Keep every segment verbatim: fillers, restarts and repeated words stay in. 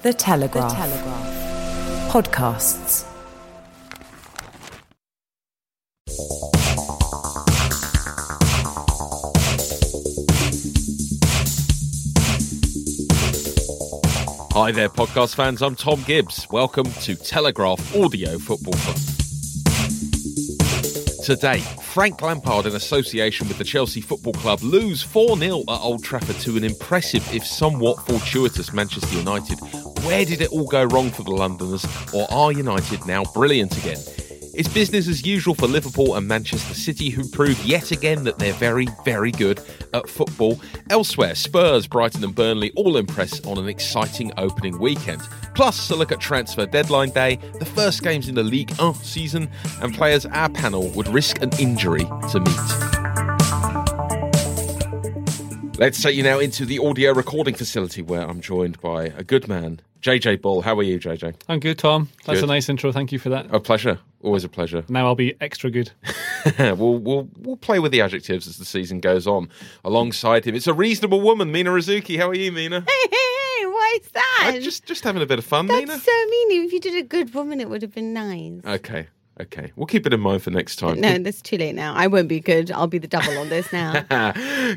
The Telegraph. The Telegraph. Podcasts. Hi there, podcast fans. I'm Tom Gibbs. Welcome to Telegraph Audio Football Club. Today, Frank Lampard, in association with the Chelsea Football Club, lose four nil at Old Trafford to an impressive, if somewhat fortuitous, Manchester United. Where did it all go wrong for the Londoners, or are United now brilliant again? It's business as usual for Liverpool and Manchester City, who prove yet again that they're very, very good at football. Elsewhere, Spurs, Brighton and Burnley all impress on an exciting opening weekend. Plus, a look at transfer deadline day, the first games in the Ligue one season, and players our panel would risk an injury to meet. Let's take you now into the audio recording facility, where I'm joined by a good man, J J Ball. How are you, J J? I'm good, Tom. That's good. A nice intro. Thank you for that. A pleasure. Always a pleasure. Now I'll be extra good. we'll, we'll, we'll play with the adjectives as the season goes on. Alongside him, it's a reasonable woman, Mina Rizuki. How are you, Mina? Hey, hey. What's that? Uh, just, just having a bit of fun, Mina. That's so mean. If you did a good woman, it would have been nice. Okay, okay. We'll keep it in mind for next time. No, that's too late now. I won't be good. I'll be the double on this now.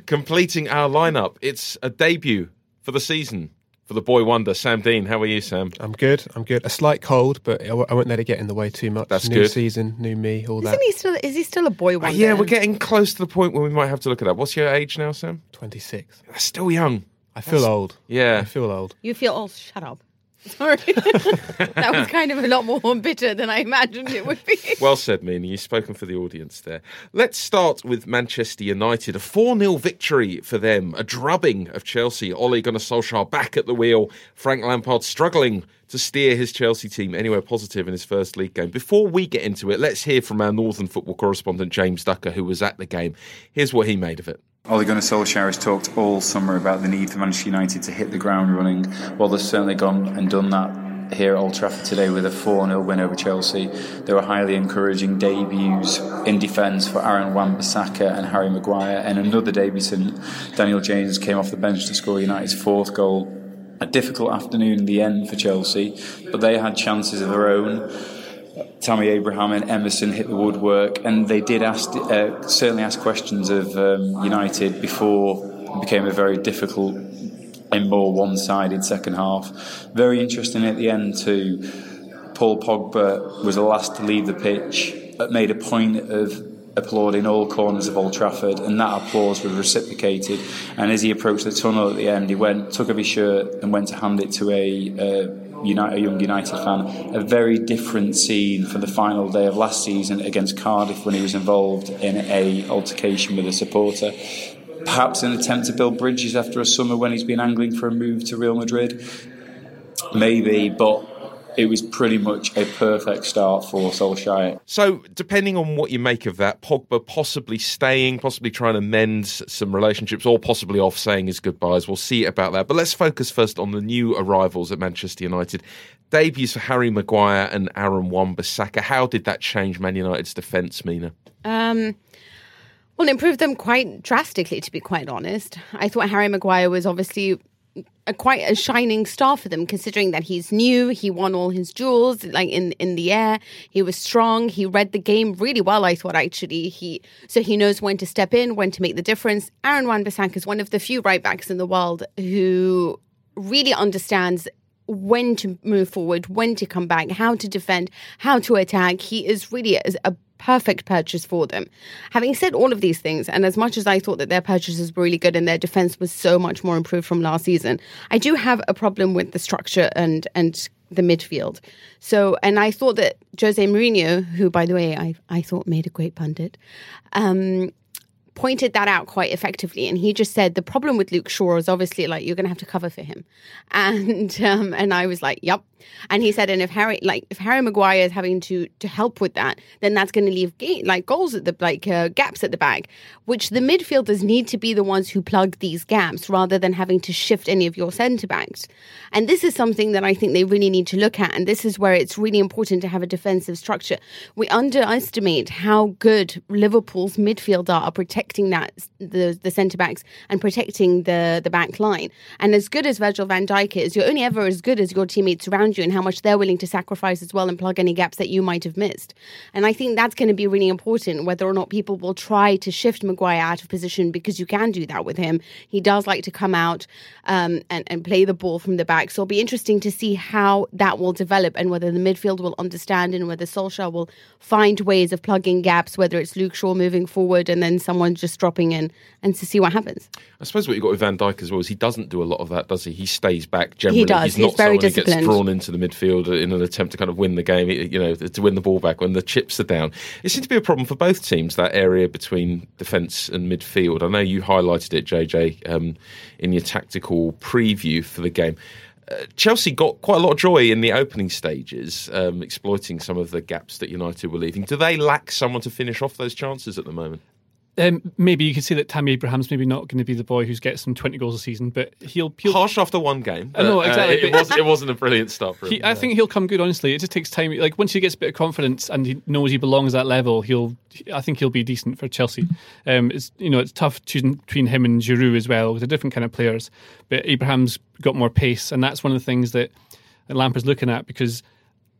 Completing our lineup, it's a debut for the season for the boy wonder, Sam Dean. How are you, Sam? I'm good. I'm good. A slight cold, but I, w- I won't let it get in the way too much. That's new good. New season, new me, all Isn't that. He still, is he still a boy wonder? Uh, yeah, we're getting close to the point where we might have to look it up. What's your age now, Sam? twenty-six. That's still young. I feel That's, old. Yeah. I feel old. You feel old? Shut up. Sorry. That was kind of a lot more bitter than I imagined it would be. Well said, Mina. You've spoken for the audience there. Let's start with Manchester United. A four nil victory for them. A drubbing of Chelsea. Ole Gunnar Solskjaer back at the wheel. Frank Lampard struggling to steer his Chelsea team anywhere positive in his first league game. Before we get into it, let's hear from our Northern football correspondent, James Ducker, who was at the game. Here's what he made of it. Ole Gunnar Solskjaer has talked all summer about the need for Manchester United to hit the ground running. Well, they've certainly gone and done that here at Old Trafford today with a four nil win over Chelsea. There were highly encouraging debuts in defence for Aaron Wan-Bissaka and Harry Maguire, and another debut since Daniel James came off the bench to score United's fourth goal. A difficult afternoon in the end for Chelsea, but they had chances of their own. Tammy Abraham and Emerson hit the woodwork, and they did ask, uh, certainly ask questions of um, United before it became a very difficult and more one-sided second half. Very interesting at the end too. Paul Pogba was the last to leave the pitch, but made a point of applauding all corners of Old Trafford, and that applause was reciprocated. And as he approached the tunnel at the end, he went, took off his shirt and went to hand it to a... Uh, United, a young United fan. A very different scene from the final day of last season against Cardiff, when he was involved in an altercation with a supporter. Perhaps an attempt to build bridges after a summer when he's been angling for a move to Real Madrid. Maybe, but it was pretty much a perfect start for Solskjaer. So, depending on what you make of that, Pogba possibly staying, possibly trying to mend some relationships, or possibly off saying his goodbyes. We'll see about that. But let's focus first on the new arrivals at Manchester United. Debuts for Harry Maguire and Aaron Wan-Bissaka. How did that change Man United's defence, Mina? Um... Well, it improved them quite drastically, to be quite honest. I thought Harry Maguire was obviously a quite a shining star for them, considering that he's new, he won all his duels like in in the air, he was strong, he read the game really well, I thought, actually. He so he knows when to step in, when to make the difference. Aaron Wan-Bissaka is one of the few right backs in the world who really understands when to move forward, when to come back, how to defend, how to attack. He is really a, a perfect purchase for them. Having said all of these things, and as much as I thought that their purchases were really good and their defense was so much more improved from last season, I do have a problem with the structure and and the midfield. So, and I thought that Jose Mourinho, who, by the way, I I thought made a great pundit, um, pointed that out quite effectively. And he just said the problem with Luke Shaw is obviously like you're going to have to cover for him, and um, and I was like, yep. And he said, and if Harry, like if Harry Maguire is having to to help with that, then that's going to leave ga- like goals at the like uh, gaps at the back, which the midfielders need to be the ones who plug these gaps rather than having to shift any of your centre backs. And this is something that I think they really need to look at. And this is where it's really important to have a defensive structure. We underestimate how good Liverpool's midfield are at protecting. protecting that the, the centre-backs and protecting the, the back line. And as good as Virgil van Dijk is, you're only ever as good as your teammates around you and how much they're willing to sacrifice as well and plug any gaps that you might have missed. And I think that's going to be really important, whether or not people will try to shift Maguire out of position, because you can do that with him. He does like to come out um, and, and play the ball from the back. So it'll be interesting to see how that will develop and whether the midfield will understand and whether Solskjaer will find ways of plugging gaps, whether it's Luke Shaw moving forward and then someone just dropping in, and to see what happens. I suppose what you've got with Van Dijk as well is he doesn't do a lot of that, does he? He stays back generally. He does. He's, He's not very someone disciplined. Who gets drawn into the midfield in an attempt to kind of win the game, you know, to win the ball back when the chips are down. It seems to be a problem for both teams, that area between defence and midfield. I know you highlighted it, J J, um, in your tactical preview for the game. Uh, Chelsea got quite a lot of joy in the opening stages, um, exploiting some of the gaps that United were leaving. Do they lack someone to finish off those chances at the moment? Um, maybe you can see that Tammy Abraham's maybe not going to be the boy who's gets some twenty goals a season, but he'll... he'll... Harsh after one game. Uh, no, exactly. Uh, it, it, wasn't, it wasn't a brilliant start for him. He, I think he'll come good, honestly. It just takes time. Like, once he gets a bit of confidence and he knows he belongs at that level, he'll... I think he'll be decent for Chelsea. Um, it's you know, it's tough choosing between him and Giroud as well. They're different kind of players, but Abraham's got more pace, and that's one of the things that, that Lampard's looking at, because...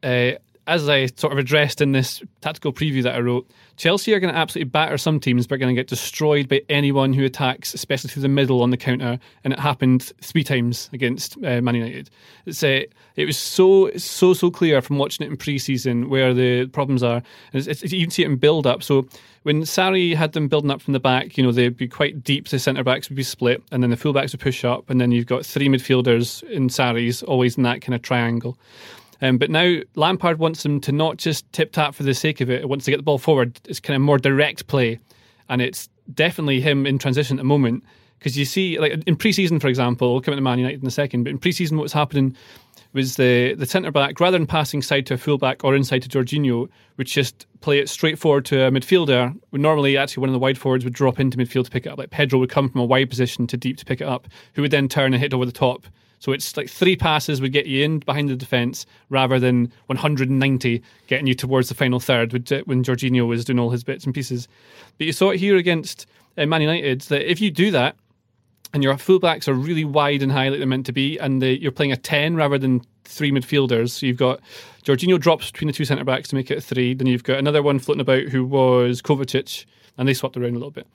Uh, as I sort of addressed in this tactical preview that I wrote, Chelsea are going to absolutely batter some teams, but are going to get destroyed by anyone who attacks, especially through the middle on the counter. And it happened three times against uh, Man United. It's uh, it was so so so clear from watching it in pre-season where the problems are. And it's, it's, you can see it in build-up. So when Sarri had them building up from the back, you know, they'd be quite deep. The centre backs would be split, and then the full backs would push up, and then you've got three midfielders in Sarri's always in that kind of triangle. Um, but now Lampard wants them to not just tip-tap for the sake of it. It wants to get the ball forward. It's kind of more direct play. And it's definitely him in transition at the moment. Because you see, like in pre-season, for example, we'll come into Man United in a second, but in pre-season what was happening was the, the centre-back, rather than passing side to a full-back or inside to Jorginho, would just play it straight forward to a midfielder. Normally, actually, one of the wide forwards would drop into midfield to pick it up. Like Pedro would come from a wide position to deep to pick it up, who would then turn and hit over the top. So it's like three passes would get you in behind the defence rather than one hundred ninety getting you towards the final third when Jorginho was doing all his bits and pieces. But you saw it here against Man United that if you do that and your fullbacks are really wide and high like they're meant to be and they, you're playing a ten rather than three midfielders, so you've got Jorginho drops between the two centre-backs to make it a three, then you've got another one floating about who was Kovacic and they swapped around a little bit.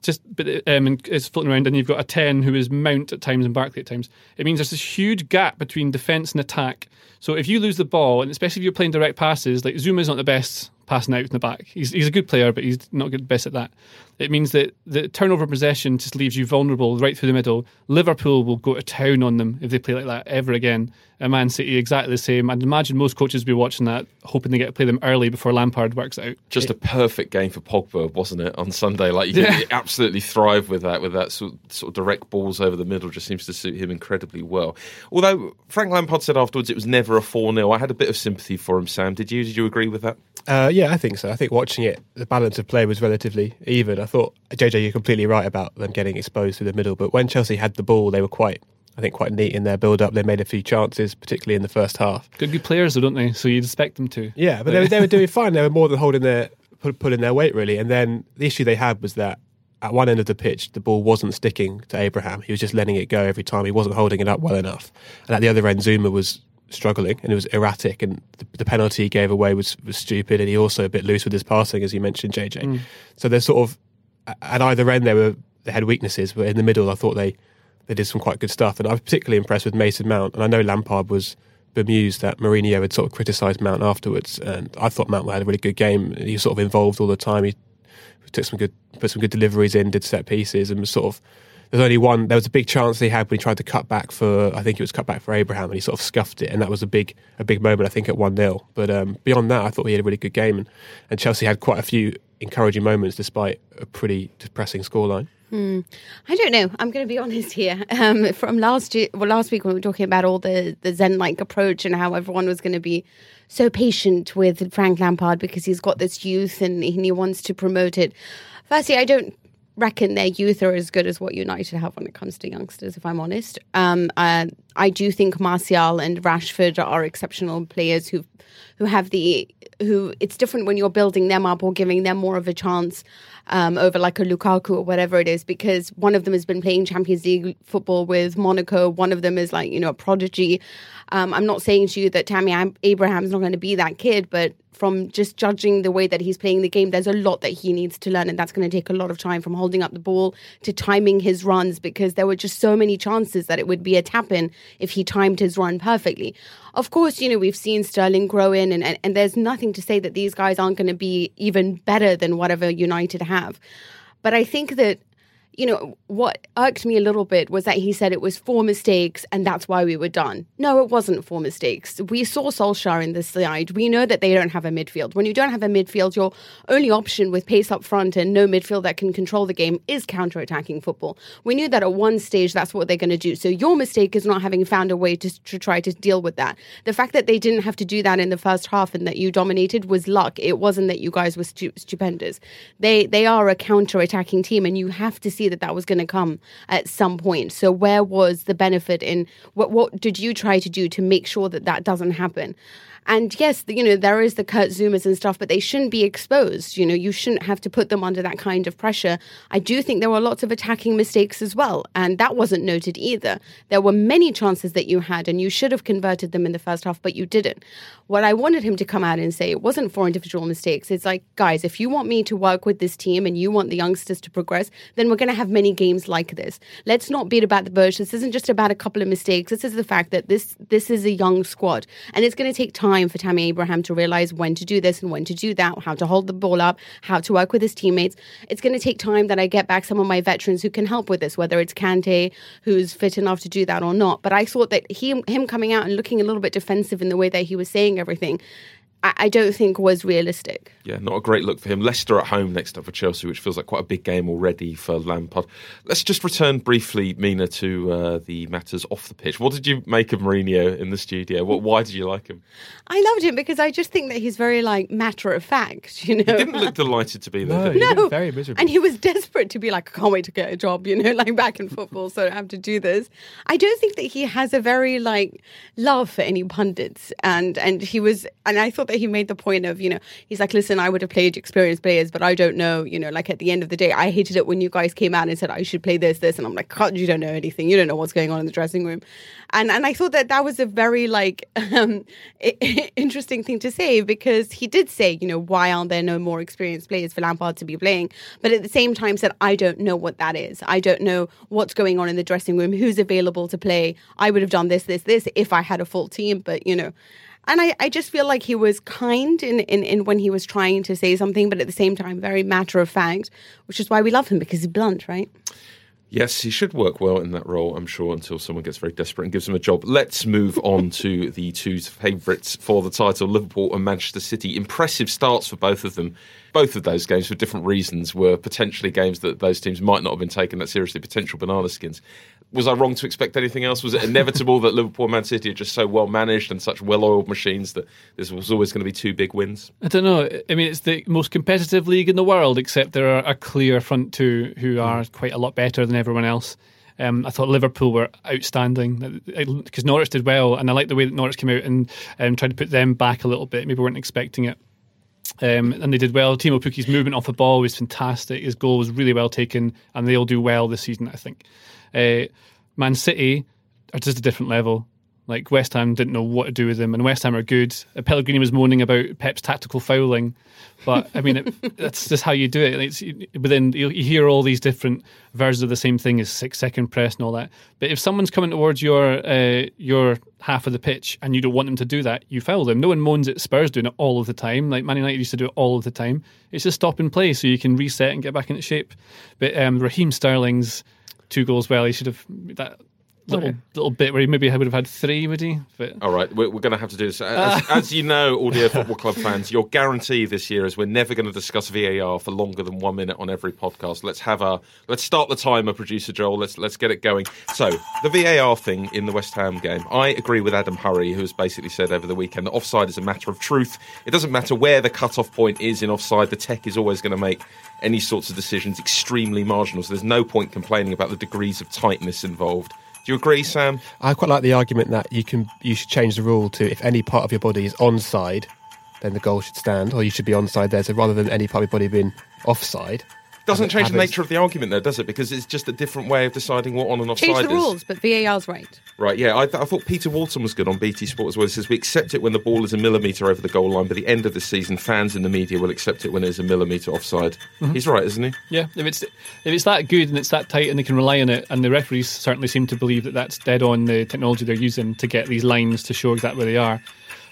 Just but um, and it's floating around, and you've got a ten who is Mount at times and Barkley at times. It means there's this huge gap between defence and attack. So if you lose the ball, and especially if you're playing direct passes, like Zuma's not the best passing out in the back. He's he's a good player, but he's not good best at that. It means that the turnover possession just leaves you vulnerable right through the middle. Liverpool will go to town on them if they play like that ever again. And Man City exactly the same. I'd imagine most coaches will be watching that, hoping they get to play them early before Lampard works out. Just a perfect game for Pogba, wasn't it, on Sunday? Like you yeah. could absolutely thrive with that, with that sort of, sort of direct balls over the middle. Just seems to suit him incredibly well. Although Frank Lampard said afterwards it was never a four nil. I had a bit of sympathy for him, Sam. Did you? Did you agree with that? Uh, yeah, I think so. I think watching it, the balance of play was relatively even. I thought, J J, you're completely right about them getting exposed through the middle. But when Chelsea had the ball, they were quite... I think quite neat in their build-up. They made a few chances, particularly in the first half. Good, good players, though, don't they? So you'd expect them to. Yeah, but they, they were doing fine. They were more than holding their pulling their weight, really. And then the issue they had was that at one end of the pitch, the ball wasn't sticking to Abraham. He was just letting it go every time. He wasn't holding it up well enough. And at the other end, Zuma was struggling and it was erratic. And the, the penalty he gave away was, was stupid. And he also a bit loose with his passing, as you mentioned, J J. Mm. So there's sort of, at either end, they, were, they had weaknesses. But in the middle, I thought they, they did some quite good stuff. And I was particularly impressed with Mason Mount. And I know Lampard was bemused that Mourinho had sort of criticised Mount afterwards. And I thought Mount had a really good game. He was sort of involved all the time. He took some good, put some good deliveries in, did set pieces, and was sort of. There's only one. There was a big chance he had when he tried to cut back for. I think it was cut back for Abraham, and he sort of scuffed it, and that was a big, a big moment. I think at one nil. But um, beyond that, I thought he had a really good game, and, and Chelsea had quite a few encouraging moments despite a pretty depressing scoreline. Hmm. I don't know. I'm going to be honest here. Um, from last year, well, last week when we were talking about all the, the Zen-like approach and how everyone was going to be so patient with Frank Lampard because he's got this youth and he wants to promote it. Firstly, I don't reckon their youth are as good as what United have when it comes to youngsters, if I'm honest. Um, uh, I do think Martial and Rashford are exceptional players who who have the... who it's different when you're building them up or giving them more of a chance um, over like a Lukaku or whatever it is, because one of them has been playing Champions League football with Monaco. One of them is like, you know, a prodigy. Um, I'm not saying to you that Tammy Abraham's not going to be that kid, but from just judging the way that he's playing the game, there's a lot that he needs to learn, and that's going to take a lot of time, from holding up the ball to timing his runs, because there were just so many chances that it would be a tap-in if he timed his run perfectly. Of course, you know, we've seen Sterling grow in, and, and, and there's nothing to say that these guys aren't going to be even better than whatever United have. But I think that, you know, what irked me a little bit was that he said it was four mistakes and that's why we were done. No, it wasn't four mistakes. We saw Solskjaer in this side. We know that they don't have a midfield. When you don't have a midfield, your only option with pace up front and no midfield that can control the game is counter-attacking football. We knew that at one stage that's what they're going to do. So your mistake is not having found a way to, to try to deal with that. The fact that they didn't have to do that in the first half and that you dominated was luck. It wasn't that you guys were stu- stupendous. They, they are a counter-attacking team, and you have to see that that was going to come at some point. So where was the benefit in what what did you try to do to make sure that that doesn't happen? And yes, you know, there is the Kurt Zumas and stuff, but they shouldn't be exposed. You know, you shouldn't have to put them under that kind of pressure. I do think there were lots of attacking mistakes as well, and that wasn't noted either. There were many chances that you had, and you should have converted them in the first half, but you didn't. What I wanted him to come out and say, it wasn't for individual mistakes. It's like, guys, if you want me to work with this team and you want the youngsters to progress, then we're going to have many games like this. Let's not beat about the bush. This isn't just about a couple of mistakes. This is the fact that this this is a young squad, and it's going to take time for Tammy Abraham to realize when to do this and when to do that, how to hold the ball up, how to work with his teammates. It's going to take time that I get back some of my veterans who can help with this, whether it's Kante, who's fit enough to do that or not. But I thought that he, him coming out and looking a little bit defensive in the way that he was saying everything, I, I don't think was realistic. Yeah, not a great look for him. Leicester at home next up for Chelsea, which feels like quite a big game already for Lampard. Let's just return briefly, Mina, to uh, the matters off the pitch. What did you make of Mourinho in the studio? What, why did you like him? I loved him because I just think that he's very, like, matter of fact, you know. He didn't look delighted to be there. No, no. Very miserable. And he was desperate to be like, I can't wait to get a job, you know, like back in football, so I don't have to do this. I don't think that he has a very, like, love for any pundits. And, and he was, and I thought that he made the point of, you know, he's like, listen, I would have played experienced players, but I don't know, you know, like at the end of the day, I hated it when you guys came out and said, I should play this, this. And I'm like, God, you don't know anything. You don't know what's going on in the dressing room. And and I thought that that was a very, like, um, interesting thing to say, because he did say, you know, why aren't there no more experienced players for Lampard to be playing? But at the same time said, I don't know what that is. I don't know what's going on in the dressing room, who's available to play. I would have done this, this, this if I had a full team, but, you know. And I, I just feel like he was kind in, in, in when he was trying to say something, but at the same time, very matter of fact, which is why we love him, because he's blunt, right? Yes, he should work well in that role, I'm sure, until someone gets very desperate and gives him a job. Let's move on to the two favourites for the title, Liverpool and Manchester City. Impressive starts for both of them. Both of those games, for different reasons, were potentially games that those teams might not have been taken that seriously, potential banana skins. Was I wrong to expect anything else? Was it inevitable that Liverpool and Man City are just so well managed and such well-oiled machines that this was always going to be two big wins? I don't know. I mean, it's the most competitive league in the world, except there are a clear front two who are quite a lot better than everyone else. Um, I thought Liverpool were outstanding because Norwich did well, and I liked the way that Norwich came out and um, tried to put them back a little bit. Maybe weren't expecting it. Um, and they did well. Timo Puki's movement off the ball was fantastic. His goal was really well taken, and they'll do well this season, I think. Uh, Man City are just a different level. Like, West Ham didn't know what to do with them, and West Ham are good. Uh, Pellegrini was moaning about Pep's tactical fouling, but I mean, it, that's just how you do it. It's, but then you hear all these different versions of the same thing as six-second press and all that. But if someone's coming towards your uh, your half of the pitch and you don't want them to do that, you foul them. No one moans at Spurs doing it all of the time. Like, Man United used to do it all of the time. It's just stop and play so you can reset and get back into shape. But um, Raheem Sterling's two goals, well, he should have... that. Little, little bit where he maybe would have had three, would he? But... All right, we're, we're going to have to do this. As, as you know, Audio Football Club fans, your guarantee this year is we're never going to discuss V A R for longer than one minute on every podcast. Let's have a let's start the timer, producer Joel. Let's let's get it going. So the V A R thing in the West Ham game, I agree with Adam Hurry, who has basically said over the weekend that offside is a matter of truth. It doesn't matter where the cut-off point is in offside. The tech is always going to make any sorts of decisions extremely marginal. So there's no point complaining about the degrees of tightness involved. Do you agree, Sam? I quite like the argument that you can you should change the rule to if any part of your body is onside, then the goal should stand, or you should be onside there. So rather than any part of your body being offside, doesn't change the nature of the argument, though, does it? Because it's just a different way of deciding what on and offside is. Change the rules, but V A R's right. Right, yeah. I, th- I thought Peter Walton was good on B T Sport as well. He says, we accept it when the ball is a millimetre over the goal line, but at the end of the season, fans and the media will accept it when it is a millimetre offside. Mm-hmm. He's right, isn't he? Yeah, if it's if it's that good and it's that tight and they can rely on it, and the referees certainly seem to believe that that's dead on the technology they're using to get these lines to show exactly where they are.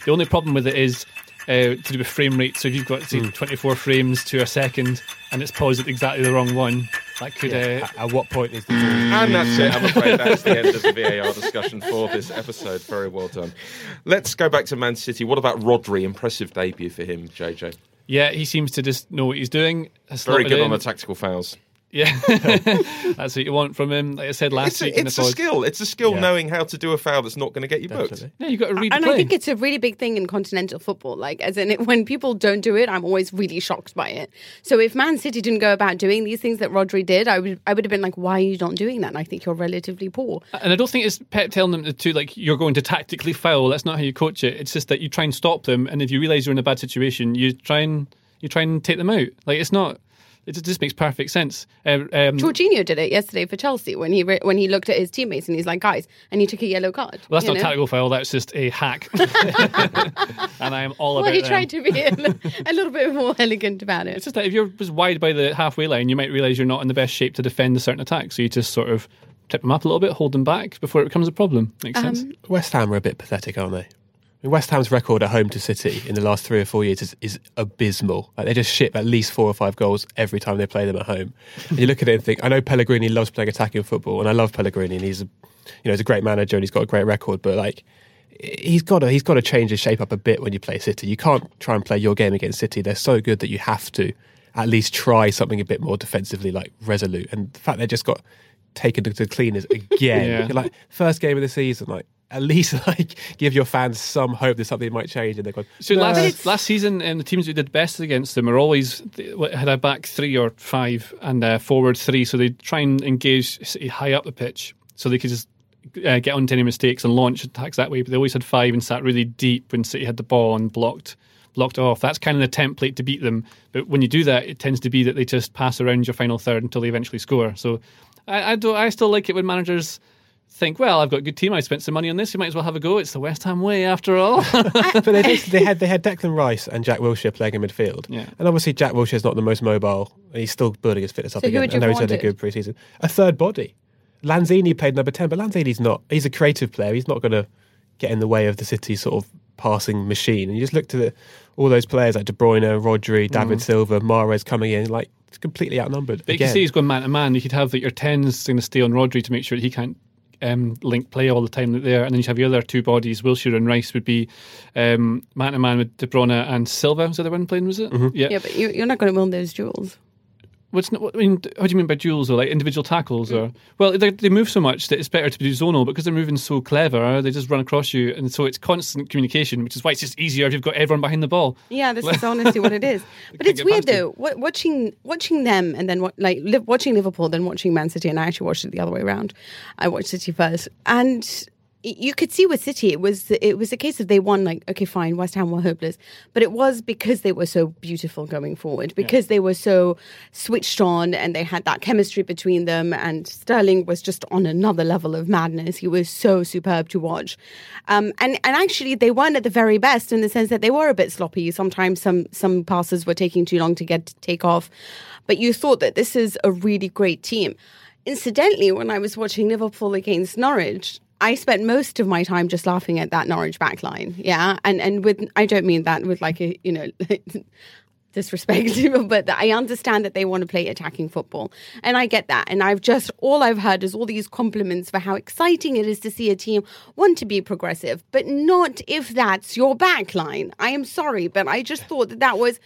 The only problem with it is... Uh, to do with frame rate, so if you've got say, mm. twenty-four frames to a second and it's paused at exactly the wrong one, that could yeah. uh, at, at what point is the and that's it. I'm afraid that's the end of the V A R discussion for this episode. Very well done. Let's go back to Man City. What about Rodri? Impressive debut for him, J J. Yeah, he seems to just know what he's doing. That's very good in. On the tactical fouls. Yeah, that's what you want from him. Like I said last it's a, week, in it's the pod. a skill. It's a skill yeah. knowing how to do a foul that's not going to get you Definitely. booked. Yeah, you got to read. And the play. I think it's a really big thing in continental football. Like, as in, it, when people don't do it, I'm always really shocked by it. So if Man City didn't go about doing these things that Rodri did, I would, I would have been like, why are you not doing that? And I think you're relatively poor. And I don't think it's Pep telling them to, to like you're going to tactically foul. That's not how you coach it. It's just that you try and stop them, and if you realise you're in a bad situation, you try and you try and take them out. Like, it's not. It just makes perfect sense. Uh, um, Jorginho did it yesterday for Chelsea when he re- when he looked at his teammates and he's like, guys, and he took a yellow card. Well, that's not know? a tactical foul, that's just a hack. And I am all well, about it. Well, he tried to be a, a little bit more elegant about it. It's just that if you're just wide by the halfway line, you might realise you're not in the best shape to defend a certain attack, so you just sort of tip them up a little bit, hold them back before it becomes a problem. Makes um, sense. West Ham are a bit pathetic, aren't they? West Ham's record at home to City in the last three or four years is, is abysmal. Like, they just ship at least four or five goals every time they play them at home. And you look at it and think, I know Pellegrini loves playing attacking football, and I love Pellegrini, and he's a, you know, he's a great manager and he's got a great record, but like he's got to he's got to change his shape up a bit when you play City. You can't try and play your game against City. They're so good that you have to at least try something a bit more defensively, like resolute. And the fact they just got taken to the cleaners again, yeah. like first game of the season, like. At least, like, give your fans some hope that something might change. And they're going, so no. last, last season, and um, the teams who did best against them are always they had a back three or five and a forward three, so they try and engage City high up the pitch so they could just uh, get onto any mistakes and launch attacks that way. But they always had five and sat really deep when City had the ball and blocked blocked off. That's kind of the template to beat them. But when you do that, it tends to be that they just pass around your final third until they eventually score. So I, I, don't, I still like it when managers think, well, I've got a good team, I spent some money on this, you might as well have a go, it's the West Ham way after all. But they, just, they had they had Declan Rice and Jack Wilshere playing in midfield, yeah. and obviously Jack Wilshere's not the most mobile, and he's still building his fitness up so again. I know he's had a good pre-season. A third body. Lanzini played number ten, but Lanzini's not, he's a creative player, he's not going to get in the way of the City sort of passing machine. And you just look to the, all those players like De Bruyne, Rodri, David mm. Silva, Mahrez coming in, like it's completely outnumbered. But again, you can see he's going man to man, you could have that your ten's going to stay on Rodri to make sure that he can't Um, link play all the time there, and then you have your other two bodies. Wilshere and Rice would be um, man-to-man with De Bruyne and Silva. Was the other one playing, was it? Mm-hmm. Yeah. yeah, but you, you're not going to win those duels. What's not, what, I mean, what do you mean by duels, or like individual tackles? Mm. Or Well, they, they move so much that it's better to do zonal, because they're moving so clever, they just run across you, and so it's constant communication, which is why it's just easier if you've got everyone behind the ball. Yeah, this is honestly what it is. But it's weird, though, what, watching watching them, and then like li- watching Liverpool, then watching Man City, and I actually watched it the other way around. I watched City first, and... you could see with City, it was it was a case of they won, like, okay, fine, West Ham were hopeless. But it was because they were so beautiful going forward, because yeah. they were so switched on and they had that chemistry between them. And Sterling was just on another level of madness. He was so superb to watch. Um, and, and actually, they weren't at the very best in the sense that they were a bit sloppy. Sometimes some, some passes were taking too long to get to take off. But you thought that this is a really great team. Incidentally, when I was watching Liverpool against Norwich, I spent most of my time just laughing at that Norwich backline. Yeah. And and with I don't mean that with like a, you know, disrespect, but I understand that they want to play attacking football. And I get that. And I've just, all I've heard is all these compliments for how exciting it is to see a team want to be progressive, but not if that's your backline. I am sorry, but I just thought that that was...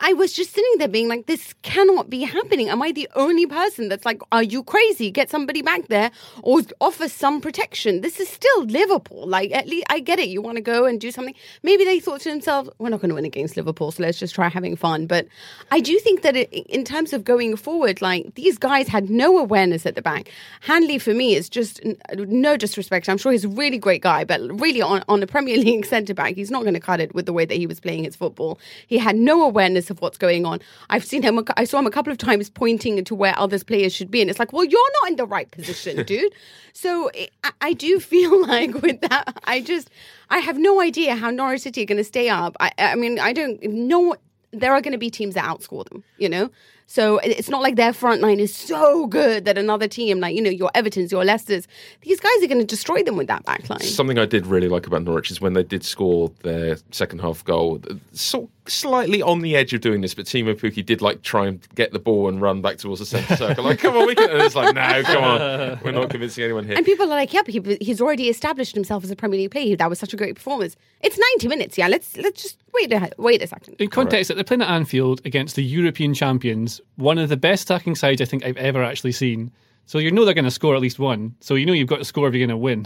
I was just sitting there being like, this cannot be happening. Am I the only person that's like, are you crazy? Get somebody back there or offer some protection. This is still Liverpool. Like, at least I get it. You want to go and do something. Maybe they thought to themselves, we're not going to win against Liverpool, so let's just try having fun. But I do think that it, in terms of going forward, like, these guys had no awareness at the back. Handley, for me, is just, no disrespect, I'm sure he's a really great guy, but really on, on a Premier League centre-back, he's not going to cut it with the way that he was playing his football. He had no awareness of what's going on. I've seen him, I saw him a couple of times pointing to where other players should be, and it's like, well, you're not in the right position, dude. So it, I, I do feel like with that, I just, I have no idea how Norwich City are going to stay up. I, I mean, I don't know. There are going to be teams that outscore them, you know? So it's not like their front line is so good that another team, like, you know, your Evertons, your Leicesters, these guys are going to destroy them with that back line. Something I did really like about Norwich is when they did score their second half goal, so slightly on the edge of doing this, but Timo Pukki did, like, try and get the ball and run back towards the centre circle. Like, come on, we can... And it's like, no, come on. We're not convincing anyone here. And people are like, yeah, but he, he's already established himself as a Premier League player. That was such a great performance. It's ninety minutes, yeah. Let's let's just wait a, wait a second. In context, that right. They're playing at Anfield against the European champions, one of the best attacking sides I think I've ever actually seen. So you know they're going to score at least one. So you know you've got to score if you're going to win.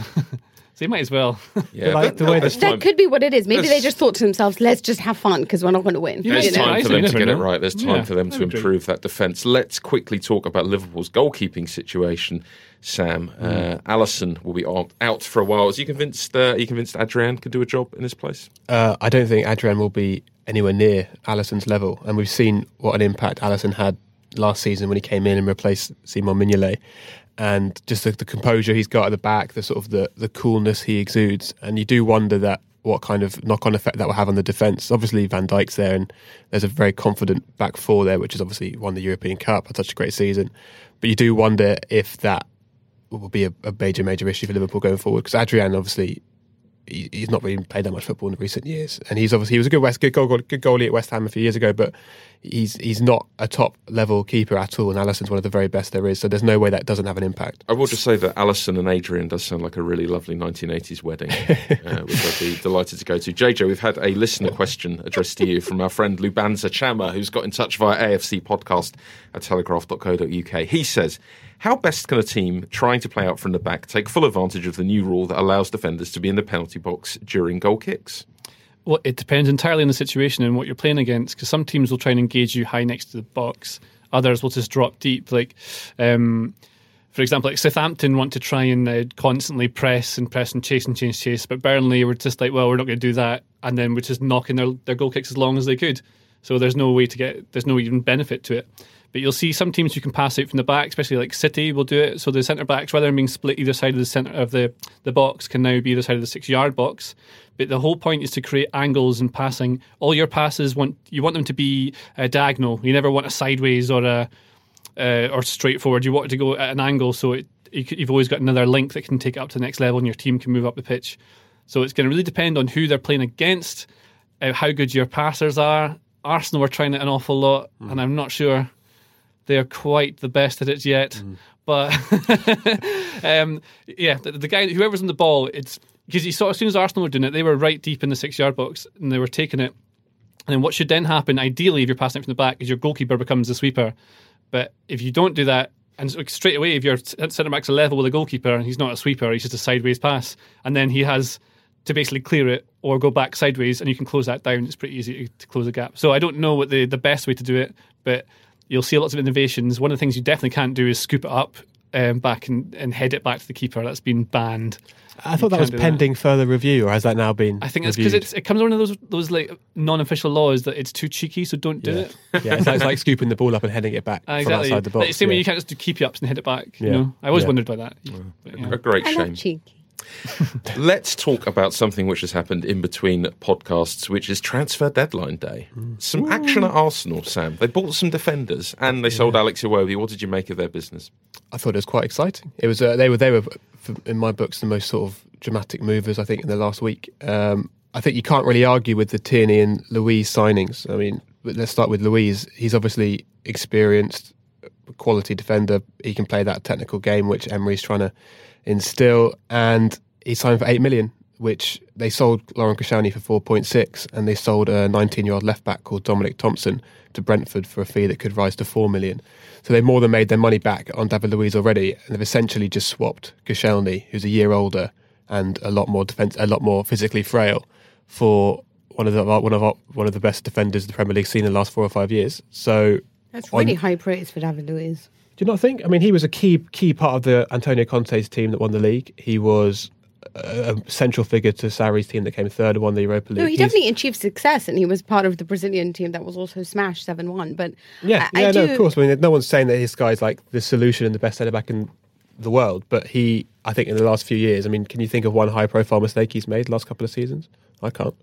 So you might as well. Yeah, like the way that time. Could be what it is. Maybe there's, they just thought to themselves, let's just have fun because we're not going to win. There's you know? time for them to get it right. There's time yeah, for them to improve that defence. Let's quickly talk about Liverpool's goalkeeping situation, Sam. Mm. Uh, Alisson will be out for a while. Are you convinced, uh, are you convinced Adrian could do a job in this place? Uh, I don't think Adrian will be anywhere near Alisson's level. And we've seen what an impact Alisson had last season when he came in and replaced Simon Mignolet. And just the, the composure he's got at the back, the sort of the, the coolness he exudes. And you do wonder that what kind of knock-on effect that will have on the defence. Obviously, Van Dijk's there, and there's a very confident back four there, which has obviously won the European Cup, had such a great season. But you do wonder if that will be a, a major, major issue for Liverpool going forward. Because Adrian, obviously, he, he's not really played that much football in recent years. And he's obviously, he was a good, West, good, goal, good goalie at West Ham a few years ago, but He's he's not a top-level keeper at all, and Alisson's one of the very best there is, so there's no way that doesn't have an impact. I will just say that Alisson and Adrian does sound like a really lovely nineteen eighties wedding, uh, which I'd be delighted to go to. J J, we've had a listener question addressed to you from our friend Lubanza Chama, who's got in touch via A F C podcast at telegraph dot co dot U K. He says, how best can a team trying to play out from the back take full advantage of the new rule that allows defenders to be in the penalty box during goal kicks? Well, it depends entirely on the situation and what you're playing against, because some teams will try and engage you high next to the box. Others will just drop deep. Like, um, for example, like Southampton want to try and uh, constantly press and press and chase and chase, chase. But Burnley were just like, well, we're not going to do that. And then we're just knocking their, their goal kicks as long as they could. So there's no way to get, there's no even benefit to it. But you'll see some teams you can pass out from the back, especially like City will do it. So the centre backs, rather than being split either side of the centre of the, the box, can now be either side of the six yard box. But the whole point is to create angles and passing. All your passes want you want them to be uh, diagonal. You never want a sideways or a uh, or straightforward. You want it to go at an angle, so it, you've always got another link that can take it up to the next level, and your team can move up the pitch. So it's going to really depend on who they're playing against, uh, how good your passers are. Arsenal were trying it an awful lot, mm. and I'm not sure they're quite the best at it yet. Mm. But, um, yeah, the, the guy, whoever's on the ball, it's because you saw as soon as Arsenal were doing it, they were right deep in the six-yard box and they were taking it. And what should then happen, ideally, if you're passing it from the back, is your goalkeeper becomes the sweeper. But if you don't do that, and so straight away, if your centre-back's a level with a goalkeeper and he's not a sweeper, he's just a sideways pass, and then he has to basically clear it or go back sideways, and you can close that down. It's pretty easy to close the gap. So I don't know what the, the best way to do it, but you'll see lots of innovations. One of the things you definitely can't do is scoop it up um, back and, and head it back to the keeper. That's been banned. I thought that was pending that. further review, or has that now been I think it's because it comes under those those like non-official laws that it's too cheeky, so don't do yeah. it. Yeah, it's like, it's like scooping the ball up and heading it back uh, exactly. from outside the box. But it's the same yeah. way you can't just do keepy-ups and head it back. Yeah. You know? I always yeah. wondered about that. Yeah. But, yeah. A great shame. I love cheeky. Let's talk about something which has happened in between podcasts, which is transfer deadline day. Mm. Some Ooh. action at Arsenal, Sam. They bought some defenders and they yeah. sold Alex Iwobi. What did you make of their business? I thought it was quite exciting. It was uh, they were they were in my books the most sort of dramatic movers I think in the last week. Um, I think you can't really argue with the Tierney and Luiz signings. I mean, let's start with Luiz. He's obviously experienced, quality defender. He can play that technical game which Emery's trying to instill, and he signed for eight million, which they sold Laurent Koscielny for four point six, and they sold a nineteen year old left back called Dominic Thompson to Brentford for a fee that could rise to four million. So they more than made their money back on David Luiz already, and they've essentially just swapped Koscielny, who's a year older and a lot more defense, a lot more physically frail, for one of the one of our, one of the best defenders the Premier League's seen in the last four or five years. So that's really on, high praise for David Luiz. Do you not think? I mean, he was a key key part of the Antonio Conte's team that won the league. He was a, a central figure to Sarri's team that came third and won the Europa League. No, he definitely He's, achieved success, and he was part of the Brazilian team that was also smashed seven one. But yeah, I, yeah, I do... no, of course. I mean, no one's saying that this guy's like the solution and the best centre back in the world, but he, I think, in the last few years, I mean, can you think of one high profile mistake he's made the last couple of seasons? I can't.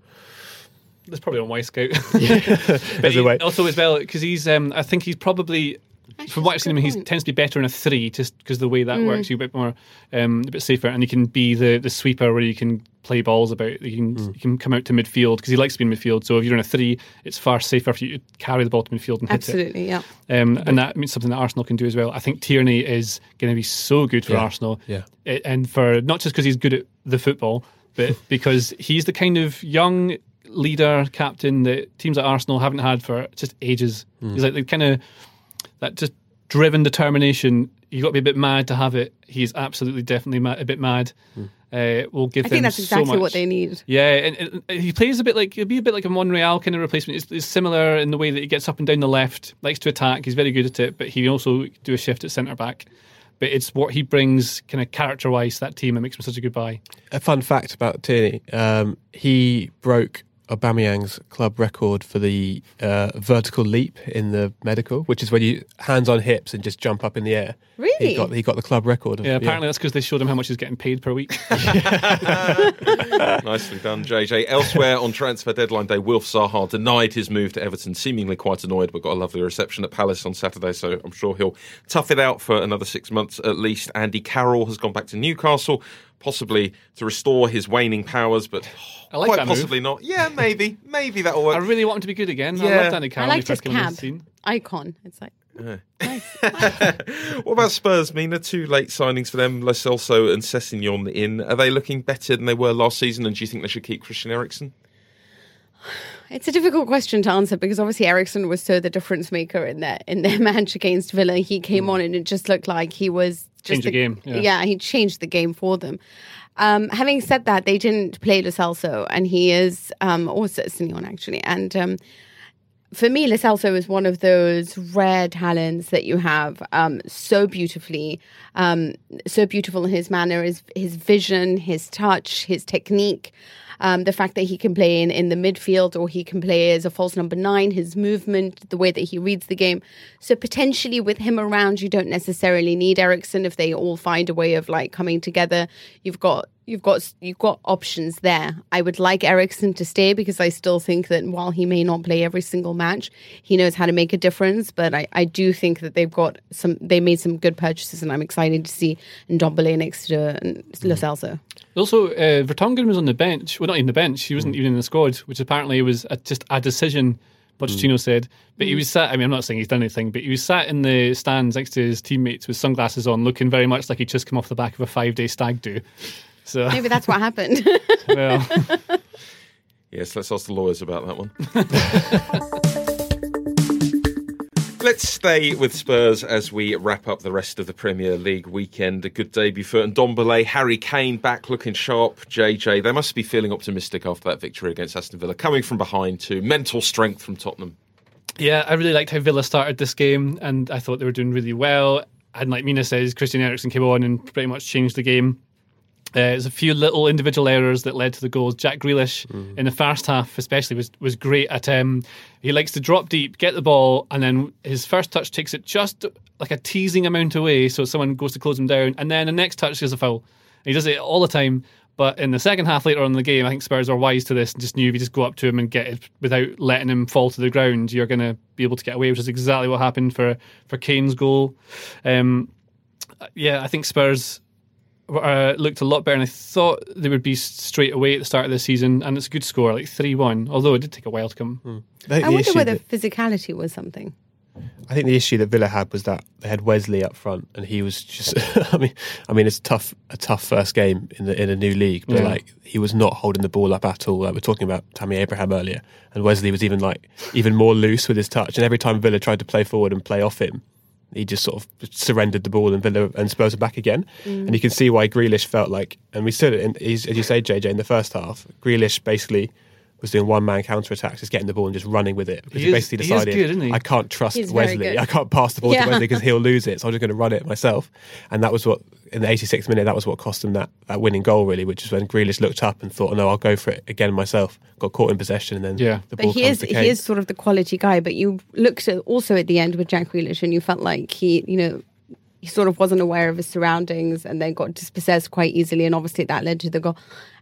That's probably on Wyscout. There's a way. Also, as well, because he's, um, I think he's probably. Actually, from what I've seen him, he tends to be better in a three, just because the way that mm. works, you're a bit more, um, a bit safer, and he can be the, the sweeper where you can play balls about. You can mm. you can come out to midfield because he likes to be in midfield. So if you're in a three, it's far safer for you to carry the ball to midfield and Absolutely, hit it. Absolutely, yeah. Um, and that means something that Arsenal can do as well. I think Tierney is going to be so good for yeah. Arsenal, yeah, it, and for not just because he's good at the football, but because he's the kind of young leader captain that teams at Arsenal haven't had for just ages. Mm. He's like the kind of that just driven determination. You've got to be a bit mad to have it. He's absolutely, definitely mad, a bit mad. Mm. Uh, will give I them think that's exactly so much. What they need. Yeah, and, and he plays a bit like, he'll be a bit like a Monreal kind of replacement. It's, it's similar in the way that he gets up and down the left, likes to attack. He's very good at it, but he also do a shift at centre back. But it's what he brings, kind of character-wise, that team that makes him such a good buy. A fun fact about Tierney: um, he broke Aubameyang's club record for the uh, vertical leap in the medical, which is when you hands on hips and just jump up in the air. Really? He got, he got the club record. Of, yeah, apparently yeah. that's because they showed him how much he's getting paid per week. Nicely done, J J. Elsewhere on transfer deadline day, Wilf Zaha denied his move to Everton, seemingly quite annoyed, but got a lovely reception at Palace on Saturday, so I'm sure he'll tough it out for another six months at least. Andy Carroll has gone back to Newcastle, possibly to restore his waning powers, but I like quite that possibly move. Not. Yeah, maybe. Maybe that'll work. I really want him to be good again. Yeah. I love Danny Carroll. I liked his cab. Icon. It's like, yeah. nice. nice. What about Spurs, Mina? Two late signings for them, Lo Celso and Sessegnon in. Are they looking better than they were last season, and do you think they should keep Christian Eriksen? It's a difficult question to answer because obviously Eriksen was so the difference maker in their, in their match against Villa. He came mm. on and it just looked like he was... Just Change the, the game. Yeah. yeah, he changed the game for them. Um, having said that, they didn't play Lo Celso, and he is, um, or Sessegnon actually. And um, for me, Lo Celso is one of those rare talents that you have um, so beautifully, um, so beautiful in his manner, his, his vision, his touch, his technique. Um, the fact that he can play in, in the midfield, or he can play as a false number nine, his movement, the way that he reads the game. So potentially with him around, you don't necessarily need Eriksen if they all find a way of like coming together. You've got you've got you've got options there. I would like Eriksen to stay because I still think that while he may not play every single match, he knows how to make a difference. But I, I do think that they've got some they made some good purchases, and I'm excited to see Ndombele next to Lo Celso. Also, uh, Vertonghen was on the bench. Well, not even the bench. He wasn't mm. even in the squad, which apparently was a, just a decision, Pochettino mm. said. But mm. he was sat, I mean, I'm not saying he's done anything, but he was sat in the stands next to his teammates with sunglasses on, looking very much like he'd just come off the back of a five-day stag do. So maybe that's what happened. Well, yes, let's ask the lawyers about that one. Let's stay with Spurs as we wrap up the rest of the Premier League weekend. A good debut for Ndombele, Harry Kane back looking sharp, J J. They must be feeling optimistic after that victory against Aston Villa, coming from behind too. Mental strength from Tottenham. Yeah, I really liked how Villa started this game, and I thought they were doing really well. and like Mina says, Christian Eriksen came on and pretty much changed the game. Uh, there's a few little individual errors that led to the goals. Jack Grealish mm. in the first half especially was, was great at um, he likes to drop deep, get the ball, and then his first touch takes it just like a teasing amount away, so someone goes to close him down, and then the next touch is a foul. He does it all the time. But in the second half later on in the game, I think Spurs are wise to this and just knew if you just go up to him and get it without letting him fall to the ground, you're going to be able to get away, which is exactly what happened for, for Kane's goal. Um, yeah, I think Spurs uh, looked a lot better and I thought they would be straight away at the start of the season, and it's a good score, like three one, although it did take a while to come. Hmm. I wonder whether that, physicality was something. I think the issue that Villa had was that they had Wesley up front, and he was just. I mean, I mean, it's tough, a tough first game in the in a new league, but yeah. like he was not holding the ball up at all. Like we were talking about Tammy Abraham earlier, and Wesley was even like even more loose with his touch. And every time Villa tried to play forward and play off him, he just sort of surrendered the ball, and Villa and Spurs are back again. Mm. And you can see why Grealish felt like, and we said it in, as you say, J J, in the first half, Grealish basically was doing one-man counter-attacks, just getting the ball and just running with it. Because he, he basically is, decided, he is good, isn't he? I can't trust He's Wesley. I can't pass the ball yeah. to Wesley because he'll lose it, so I'm just going to run it myself. And that was what, in the eighty-sixth minute, that was what cost him that, that winning goal, really, which is when Grealish looked up and thought, oh, no, I'll go for it again myself. Got caught in possession, and then yeah. the ball but he comes is, to Kane. He is sort of the quality guy, but you looked at, also at the end with Jack Grealish, and you felt like he, you know, he sort of wasn't aware of his surroundings and then got dispossessed quite easily, and obviously that led to the goal.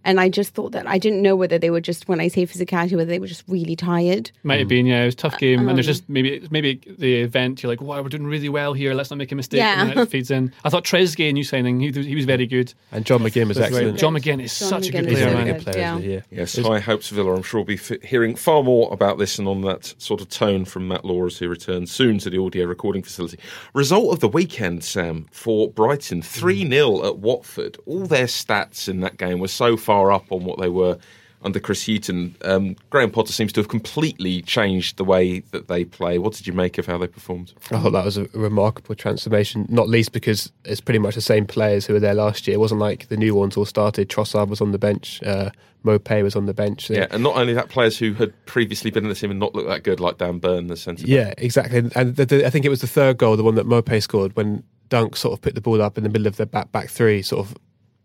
And I just thought that I didn't know whether they were just, when I say physicality, whether they were just really tired. Might have been, yeah. It was a tough game, um, and there's just maybe maybe the event. You're like, wow, we're doing really well here. Let's not make a mistake. Yeah. And then it feeds in. I thought Trezeguet, new signing, he, he was very good. And John McGinn was excellent. John McGinn is John such McGinn a good player. He's a really good player. Yeah. yeah. Yes, high so hopes Villa. I'm sure we'll be f- hearing far more about this and on that sort of tone from Matt Law as he returns soon to the audio recording facility. Result of the weekend, Sam, for Brighton, three nil at Watford. All their stats in that game were so far up on what they were under Chris Hughton. Um, Graham Potter seems to have completely changed the way that they play. What did you make of how they performed? I thought that was a remarkable transformation, not least because it's pretty much the same players who were there last year. It wasn't like the new ones all started. Trossard was on the bench, uh, Mopé was on the bench. Yeah, and not only that, players who had previously been in the team and not looked that good, like Dan Burn, the centre back. Yeah, exactly. And the, the, I think it was the third goal, the one that Mopé scored, when Dunk sort of put the ball up in the middle of their back back three, sort of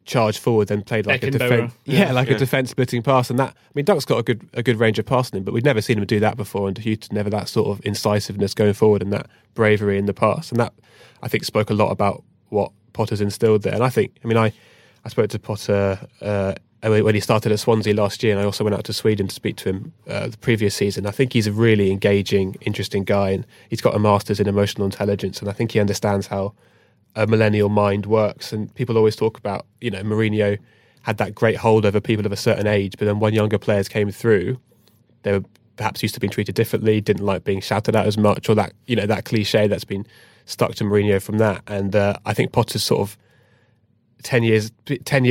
charged forward, then played like a defense, yeah, yeah, like yeah. a defense splitting pass, and that. I mean, Dunk's got a good a good range of passing him, but we've never seen him do that before, and Hughton never that sort of incisiveness going forward and that bravery in the pass, and that I think spoke a lot about what Potter's instilled there. And I think, I mean, I I spoke to Potter uh, when he started at Swansea last year, and I also went out to Sweden to speak to him uh, the previous season. I think he's a really engaging, interesting guy, and he's got a master's in emotional intelligence, and I think he understands how a millennial mind works. And people always talk about, you know, Mourinho had that great hold over people of a certain age, but then when younger players came through, they were perhaps used to being treated differently, didn't like being shouted at as much, or that, you know, that cliche that's been stuck to Mourinho from that. And uh, I think Potter's sort of ten years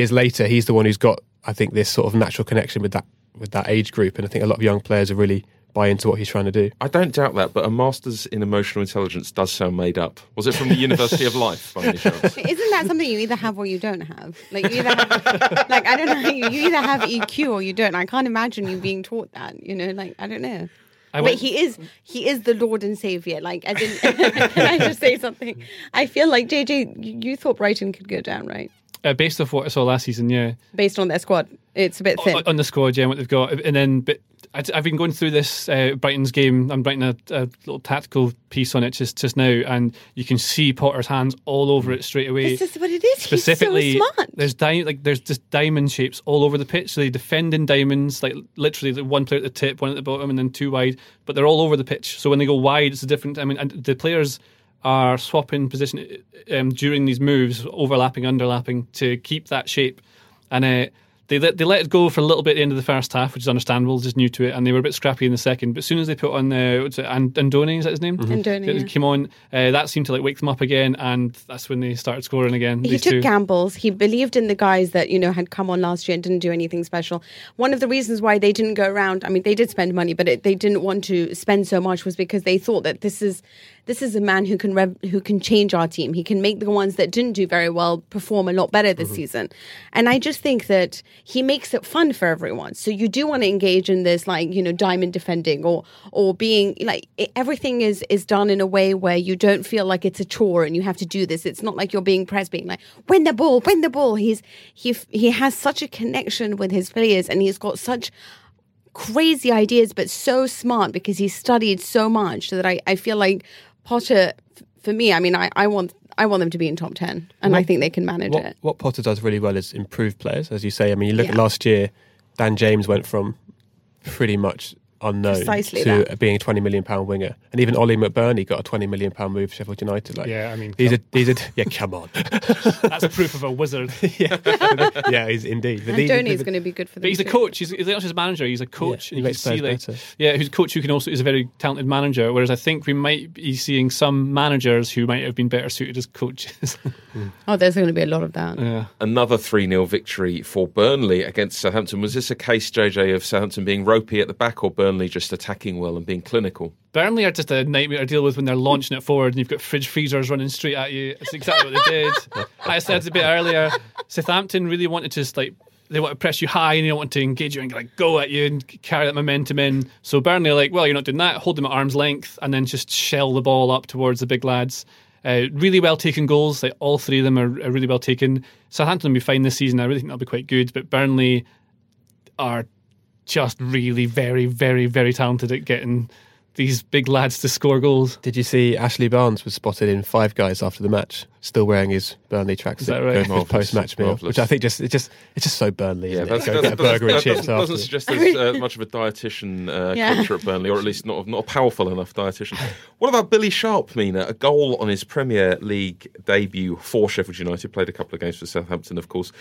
later, he's the one who's got, I think, this sort of natural connection with that with that age group, and I think a lot of young players are really buy into what he's trying to do. I don't doubt that, but a master's in emotional intelligence does sound made up. Was it from the University of Life, by any chance? Isn't that something you either have or you don't have? Like, you either have, like, I don't know, you either have E Q or you don't. I can't imagine you being taught that, you know, like, I don't know. I but he is he is the Lord and Saviour. Like, as in, can I just say something? I feel like, J J, you thought Brighton could go down, right? Uh, based off what I saw last season, yeah. Based on their squad, it's a bit thin. On, on the squad, yeah, what they've got. And then, but I, I've been going through this uh, Brighton's game. I'm writing a, a little tactical piece on it just, just now, and you can see Potter's hands all over it straight away. This is what it is. Specifically, he's so smart. There's di- like there's just diamond shapes all over the pitch. So they defend in diamonds, like literally the one player at the tip, one at the bottom, and then two wide. But they're all over the pitch. So when they go wide, it's a different. I mean, and the players are swapping position um, during these moves, overlapping, underlapping, to keep that shape. And uh, they, let, they let it go for a little bit at the end of the first half, which is understandable, just new to it, and they were a bit scrappy in the second. But as soon as they put on uh, what's it, And- Andone, is that his name? Mm-hmm. Andone, yeah. Came on, uh, that seemed to like wake them up again, and that's when they started scoring again. He took two. gambles. He believed in the guys that, you know, had come on last year and didn't do anything special. One of the reasons why they didn't go around, I mean, they did spend money, but it, they didn't want to spend so much, was because they thought that this is... this is a man who can rev- who can change our team. He can make the ones that didn't do very well perform a lot better this mm-hmm. season. And I just think that he makes it fun for everyone. So you do want to engage in this, like, you know, diamond defending or or being like it, everything is is done in a way where you don't feel like it's a chore and you have to do this. It's not like you're being pressed, being like, win the ball, win the ball. He's he he has such a connection with his players, and he's got such crazy ideas, but so smart because he studied so much that I, I feel like Potter, f- for me, I mean, I, I want I want them to be in top ten, and what, I think they can manage what, it. What Potter does really well is improve players, as you say. I mean, you look yeah. at last year, Dan James went from pretty much unknown Precisely to that. being a twenty million pound winger. And even Ollie McBurney got a twenty million pound move for Sheffield United. Like, yeah, I mean... These are, these are, yeah, come on. That's proof of a wizard. yeah, yeah he's indeed. But and Donny's going to be good for them. But he's too. a coach. He's, he's not just a manager, he's a coach. Yeah, and he makes see, like, yeah, who's a coach who can also... is a very talented manager, whereas I think we might be seeing some managers who might have been better suited as coaches. mm. Oh, there's going to be a lot of that. Yeah. Another three nil victory for Burnley against Southampton. Was this a case, J J, of Southampton being ropey at the back or Burnley? Burnley just attacking well and being clinical? Burnley are just a nightmare to deal with when they're launching it forward and you've got fridge freezers running straight at you. That's exactly what they did. Like I said a bit earlier, Southampton really wanted to just like, they want to press you high and they want to engage you and like go at you and carry that momentum in. So Burnley are like, well, you're not doing that, hold them at arm's length and then just shell the ball up towards the big lads. Uh, really well taken goals, like all three of them are, are really well taken. Southampton will be fine this season, I really think that'll be quite good, but Burnley are just really very, very, very talented at getting these big lads to score goals. Did you see Ashley Barnes was spotted in Five Guys after the match, still wearing his Burnley tracksuit? Is that right? Going post-match meal, which I think just it's just it's just so Burnley. Yeah, that's, it? That's, that's, that's, burger that's, and chips. That doesn't, doesn't suggest there's uh, much of a dietitian uh, yeah. culture at Burnley, or at least not not a powerful enough dietitian. What about Billy Sharp, Mina? A goal on his Premier League debut for Sheffield United. Played a couple of games for Southampton, of course.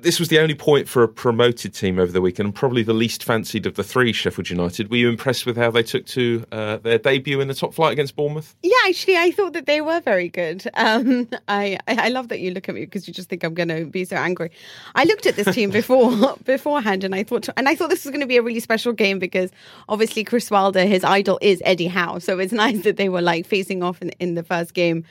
This was the only point for a promoted team over the weekend, and probably the least fancied of the three. Sheffield United. Were you impressed with how they took to Uh, their debut in the top flight against Bournemouth? Yeah, actually, I thought that they were very good. Um, I, I I love that you look at me because you just think I'm going to be so angry. I looked at this team before beforehand, and I thought and I thought this was going to be a really special game because obviously Chris Wilder, his idol, is Eddie Howe, so it's nice that they were like facing off in, in the first game.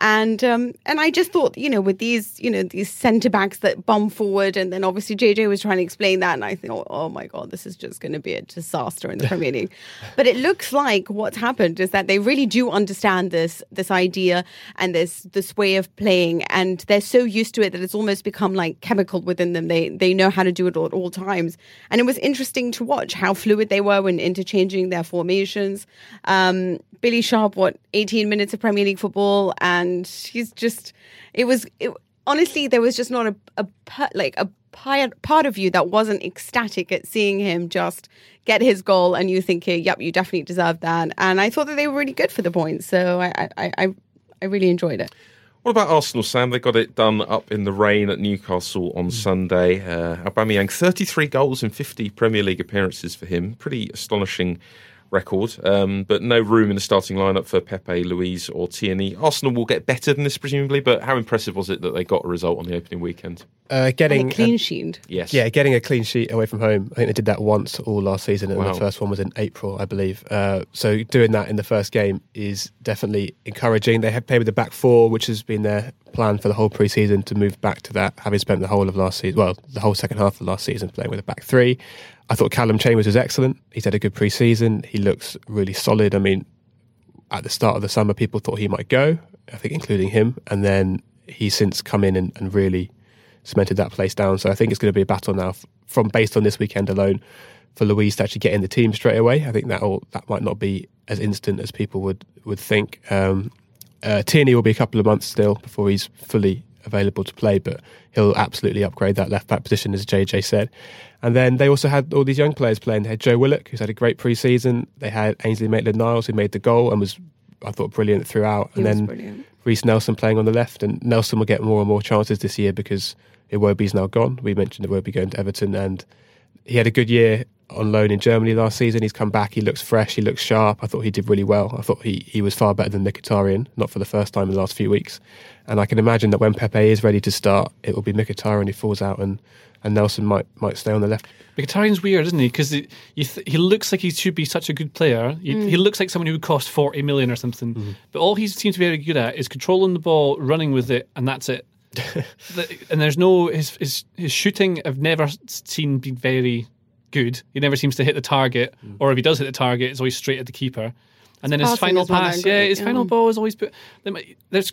And um, and I just thought, you know, with these, you know, these centre backs that bomb forward, and then obviously J J was trying to explain that, and I thought, oh my God, this is just going to be a disaster in the Premier League. But it looks like what's happened is that they really do understand this this idea and this this way of playing, and they're so used to it that it's almost become like chemical within them. They they know how to do it all, at all times, and it was interesting to watch how fluid they were when interchanging their formations. Um, Billy Sharp, what, eighteen minutes of Premier League football, and. And he's just, it was, it, honestly, there was just not a, a like a part of you that wasn't ecstatic at seeing him just get his goal and you thinking, yep, you definitely deserve that. And I thought that they were really good for the points. So I, I, I, I really enjoyed it. What about Arsenal, Sam? They got it done up in the rain at Newcastle on Sunday. Uh, Aubameyang, thirty-three goals and fifty Premier League appearances for him. Pretty astonishing record, um, but no room in the starting lineup for Pepe, Luiz or Tierney. Arsenal will get better than this presumably, but how impressive was it that they got a result on the opening weekend? Uh, getting a clean um, sheet. Yes. Yeah, getting a clean sheet away from home. I think they did that once all last season, and wow. the first one was in April, I believe. Uh, so doing that in the first game is definitely encouraging. They have played with the back four, which has been their plan for the whole pre-season, to move back to that, having spent the whole of last season, well, the whole second half of last season playing with a back three. I thought Callum Chambers was excellent. He's had a good pre-season. He looks really solid. I mean, at the start of the summer, people thought he might go, I think including him. And then he's since come in and, and really cemented that place down. So I think it's going to be a battle now from based on this weekend alone for Luiz to actually get in the team straight away. I think that that might not be as instant as people would, would think. Um, uh, Tierney will be a couple of months still before he's fully available to play, but he'll absolutely upgrade that left back position, as J J said. And then they also had all these young players playing. They had Joe Willock, who's had a great pre-season. They had Ainsley Maitland-Niles, who made the goal and was, I thought, brilliant throughout. He and then brilliant. Reece Nelson playing on the left, and Nelson will get more and more chances this year because Iwobi's now gone. We mentioned Iwobi going to Everton, and he had a good year on loan in Germany last season. He's come back, he looks fresh, he looks sharp. I thought he did really well. I thought he, he was far better than Mkhitaryan, not for the first time in the last few weeks. And I can imagine that when Pepe is ready to start, it will be Mkhitaryan who falls out, and, and Nelson might might stay on the left. Mkhitaryan's weird, isn't he? Because th- he looks like he should be such a good player. He, mm. he looks like someone who would cost forty million or something. Mm. But all he seems to be very good at is controlling the ball, running with it, and that's it. And there's no... His, his, his shooting I've never seen be very... good. He never seems to hit the target, mm. or if he does hit the target, it's always straight at the keeper. And then his final pass, yeah, his yeah. final ball is always put. There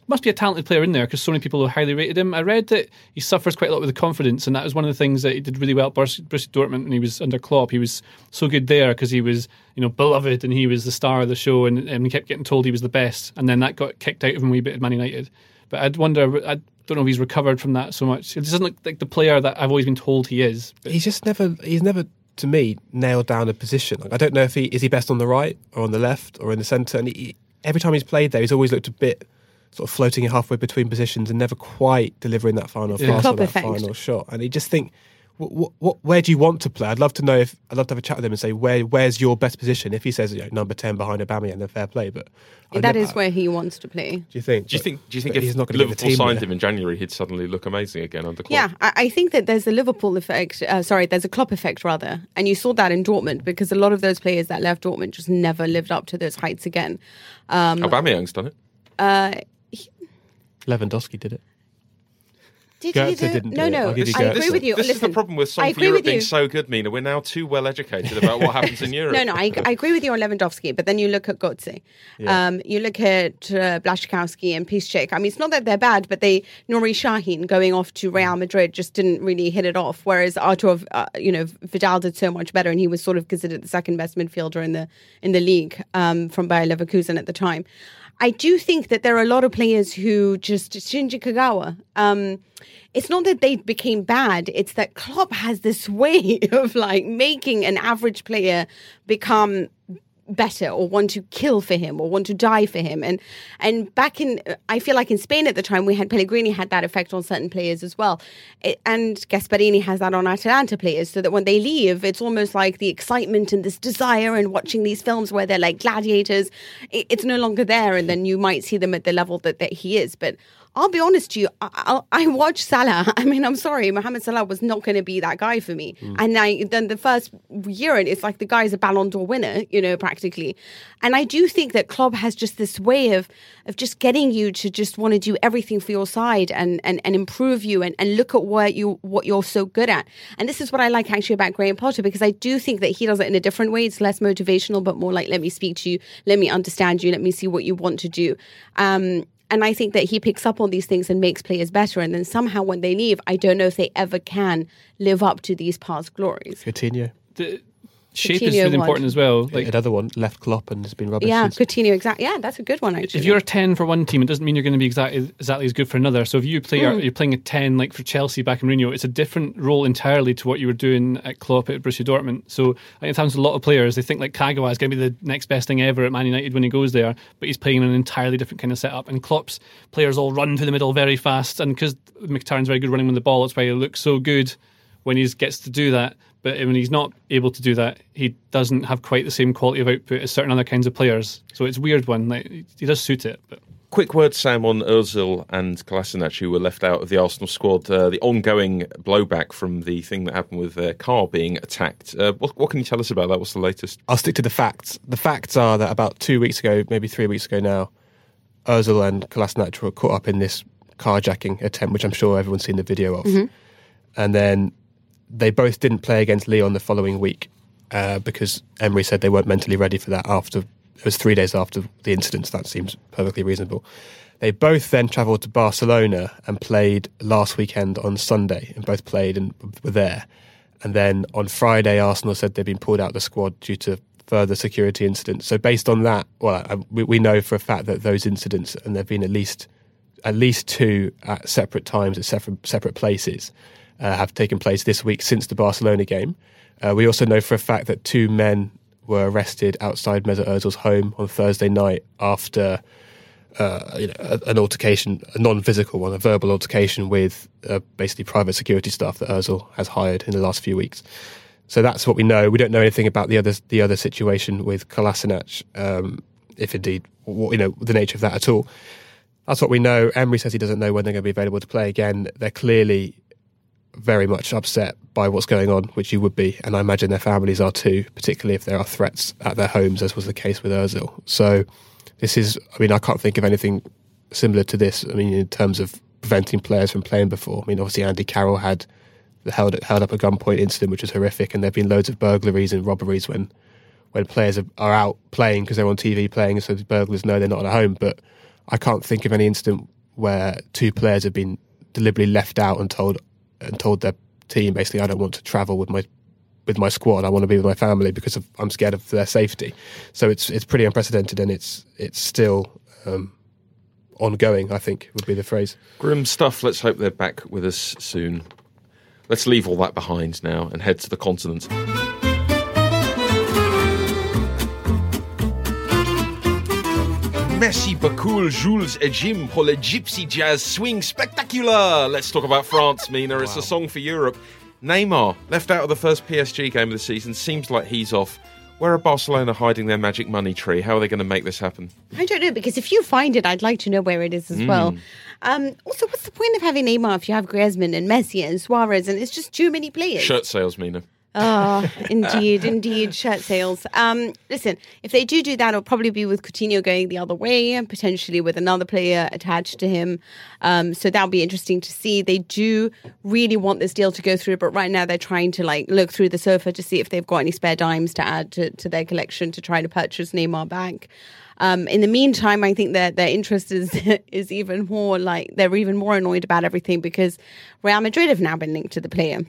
must be a talented player in there because so many people have highly rated him. I read that he suffers quite a lot with the confidence, and that was one of the things that he did really well at Borussia Dortmund when he was under Klopp. He was so good there because he was, you know, beloved, and he was the star of the show, and, and he kept getting told he was the best, and then that got kicked out of him a wee bit at Man United. But I'd wonder, I don't know if he's recovered from that so much. He doesn't look like the player that I've always been told he is. But. He's just never, he's never. to me, nailed down a position. Like, I don't know if he is he best on the right or on the left or in the centre. And he, every time he's played there, he's always looked a bit sort of floating halfway between positions and never quite delivering that final yeah. pass or that final shot. And you just think, what, what, where do you want to play? I'd love to know if I'd love to have a chat with him and say, where, where's your best position? If he says, you know, number ten behind Aubameyang, and then fair play. But I'd that never, is where he wants to play. Do you think? Do you think? Do you think if he's not going to Liverpool the team signed there. him in January, he'd suddenly look amazing again under Klopp? Yeah, I, I think that there's a Liverpool effect. Uh, sorry, there's a Klopp effect rather, and you saw that in Dortmund because a lot of those players that left Dortmund just never lived up to those heights again. Um, Aubameyang's done it. Uh, he, Lewandowski did it. Did he do? No, no. I agree with you. This Listen, is the problem with Song for Europe being so good, Mina. We're now too well educated about what happens in Europe. No, no, I, I agree with you on Lewandowski, but then you look at Götze. Yeah. Um, you look at uh, Błaszczykowski and Piszczek. I mean, it's not that they're bad, but they, Nuri Sahin going off to Real Madrid just didn't really hit it off, whereas Artur, uh, you know, Vidal did so much better, and he was sort of considered the second best midfielder in the, in the league um, from Bayer Leverkusen at the time. I do think that there are a lot of players who just... Shinji Kagawa. Um, it's not that they became bad. It's that Klopp has this way of like making an average player become better or want to kill for him or want to die for him. And and back in... I feel like in Spain at the time, we had Pellegrini had that effect on certain players as well. It, and Gasperini has that on Atalanta players, so that when they leave, it's almost like the excitement and this desire and watching these films where they're like gladiators, it, it's no longer there, and then you might see them at the level that, that he is. But I'll be honest to you, I, I, I watch Salah. I mean, I'm sorry, Mohamed Salah was not going to be that guy for me. Mm. And I, then the first year, it's like the guy's a Ballon d'Or winner, you know, practically. And I do think that Klopp has just this way of of just getting you to just want to do everything for your side and and, and improve you and, and look at what, you, what you're so good at. And this is what I like actually about Graham Potter, because I do think that he does it in a different way. It's less motivational, but more like, let me speak to you, let me understand you, let me see what you want to do. Um And I think that he picks up on these things and makes players better. And then somehow when they leave, I don't know if they ever can live up to these past glories. Coutinho. The shape Coutinho is really important one. as well. Like, another one, left Klopp and has been rubbish. Yeah, since. Coutinho, exactly. Yeah, that's a good one, actually. If you're a ten for one team, it doesn't mean you're going to be exactly, exactly as good for another. So if you play, mm. you're playing a ten, like for Chelsea back in Mourinho, it's a different role entirely to what you were doing at Klopp at Borussia Dortmund. So I think it happens to a lot of players. They think like Kagawa is going to be the next best thing ever at Man United when he goes there, but he's playing in an entirely different kind of setup. And Klopp's players all run through the middle very fast, and because Mkhitaryan's very good running with the ball, that's why he looks so good when he gets to do that. But when he's not able to do that, he doesn't have quite the same quality of output as certain other kinds of players. So it's a weird one. Like, he does suit it. But. Quick word, Sam, on Ozil and Kolasinac, who were left out of the Arsenal squad. Uh, the ongoing blowback from the thing that happened with their car being attacked. Uh, what, what can you tell us about that? What's the latest? I'll stick to the facts. The facts are that about two weeks ago, maybe three weeks ago now, Ozil and Kolasinac were caught up in this carjacking attempt, which I'm sure everyone's seen the video of. Mm-hmm. And then... they both didn't play against Lyon the following week uh, because Emery said they weren't mentally ready for that after... It was three days after the incidents. That seems perfectly reasonable. They both then travelled to Barcelona and played last weekend on Sunday, and both played and were there. And then on Friday, Arsenal said they'd been pulled out of the squad due to further security incidents. So based on that, well, I, we, we know for a fact that those incidents, and there have been at least at least two at separate times at separate, separate places... Uh, have taken place this week since the Barcelona game. Uh, we also know for a fact that two men were arrested outside Mesut Ozil's home on Thursday night after uh, you know, an altercation, a non-physical one, a verbal altercation with uh, basically private security staff that Ozil has hired in the last few weeks. So that's what we know. We don't know anything about the other the other situation with Kolasinac, um, if indeed, what, you know, the nature of that at all. That's what we know. Emery says he doesn't know when they're going to be available to play again. They're clearly very much upset by what's going on, which you would be, and I imagine their families are too, particularly if there are threats at their homes, as was the case with Ozil. So this is, I mean, I can't think of anything similar to this, I mean, in terms of preventing players from playing before. I mean, obviously Andy Carroll had the held, held up a gunpoint incident, which was horrific, and there have been loads of burglaries and robberies when, when players are, are out playing because they're on T V playing, so the burglars know they're not at home. But I can't think of any incident where two players have been deliberately left out and told and told their team, basically, I don't want to travel with my with my squad. I want to be with my family because of, I'm scared of their safety. So it's it's pretty unprecedented, and it's it's still um, ongoing, I think, would be the phrase. Grim stuff. Let's hope they're back with us soon. Let's leave all that behind now and head to the continent. Merci beaucoup, Jules et Jim, pour le Gypsy Jazz Swing Spectacular. Let's talk about France, Mina. It's wow. A song for Europe. Neymar, left out of the first P S G game of the season, seems like he's off. Where are Barcelona hiding their magic money tree? How are they going to make this happen? I don't know, because if you find it, I'd like to know where it is as mm. well. Um, also, what's the point of having Neymar if you have Griezmann and Messi and Suarez and it's just too many players? Shirt sales, Mina. Oh, indeed, indeed, shirt sales. Um, listen, if they do do that, it'll probably be with Coutinho going the other way and potentially with another player attached to him. Um, so that'll be interesting to see. They do really want this deal to go through, but right now they're trying to like look through the sofa to see if they've got any spare dimes to add to, to their collection to try to purchase Neymar back. Um, in the meantime, I think that their interest is is even more like they're even more annoyed about everything because Real Madrid have now been linked to the player.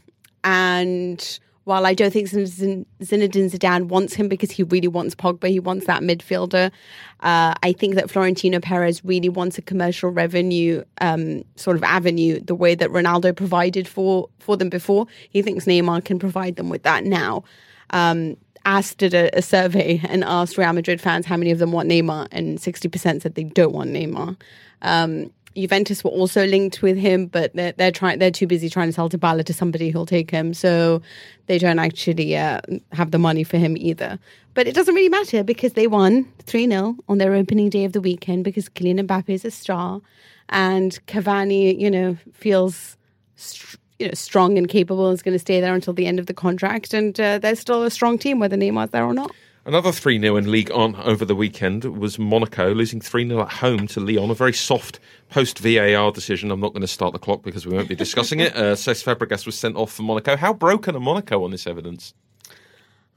And while I don't think Zinedine Zidane wants him because he really wants Pogba, he wants that midfielder, uh, I think that Florentino Perez really wants a commercial revenue um, sort of avenue, the way that Ronaldo provided for, for them before. He thinks Neymar can provide them with that now. Um, As did a, a survey and asked Real Madrid fans how many of them want Neymar, and sixty percent said they don't want Neymar. Um Juventus were also linked with him, but they're they're trying they're too busy trying to sell Dybala to somebody who'll take him, so they don't actually uh, have the money for him either. But it doesn't really matter because they won three nil on their opening day of the weekend because Kylian Mbappe is a star, and Cavani, you know, feels St- you know, strong and capable and is going to stay there until the end of the contract, and uh, they're still a strong team whether Neymar's there or not. Another three nil in Ligue one over the weekend was Monaco losing three nil at home to Lyon. A very soft post-V A R decision. I'm not going to start the clock because we won't be discussing it. Uh, Cesc Fabregas was sent off for Monaco. How broken are Monaco on this evidence?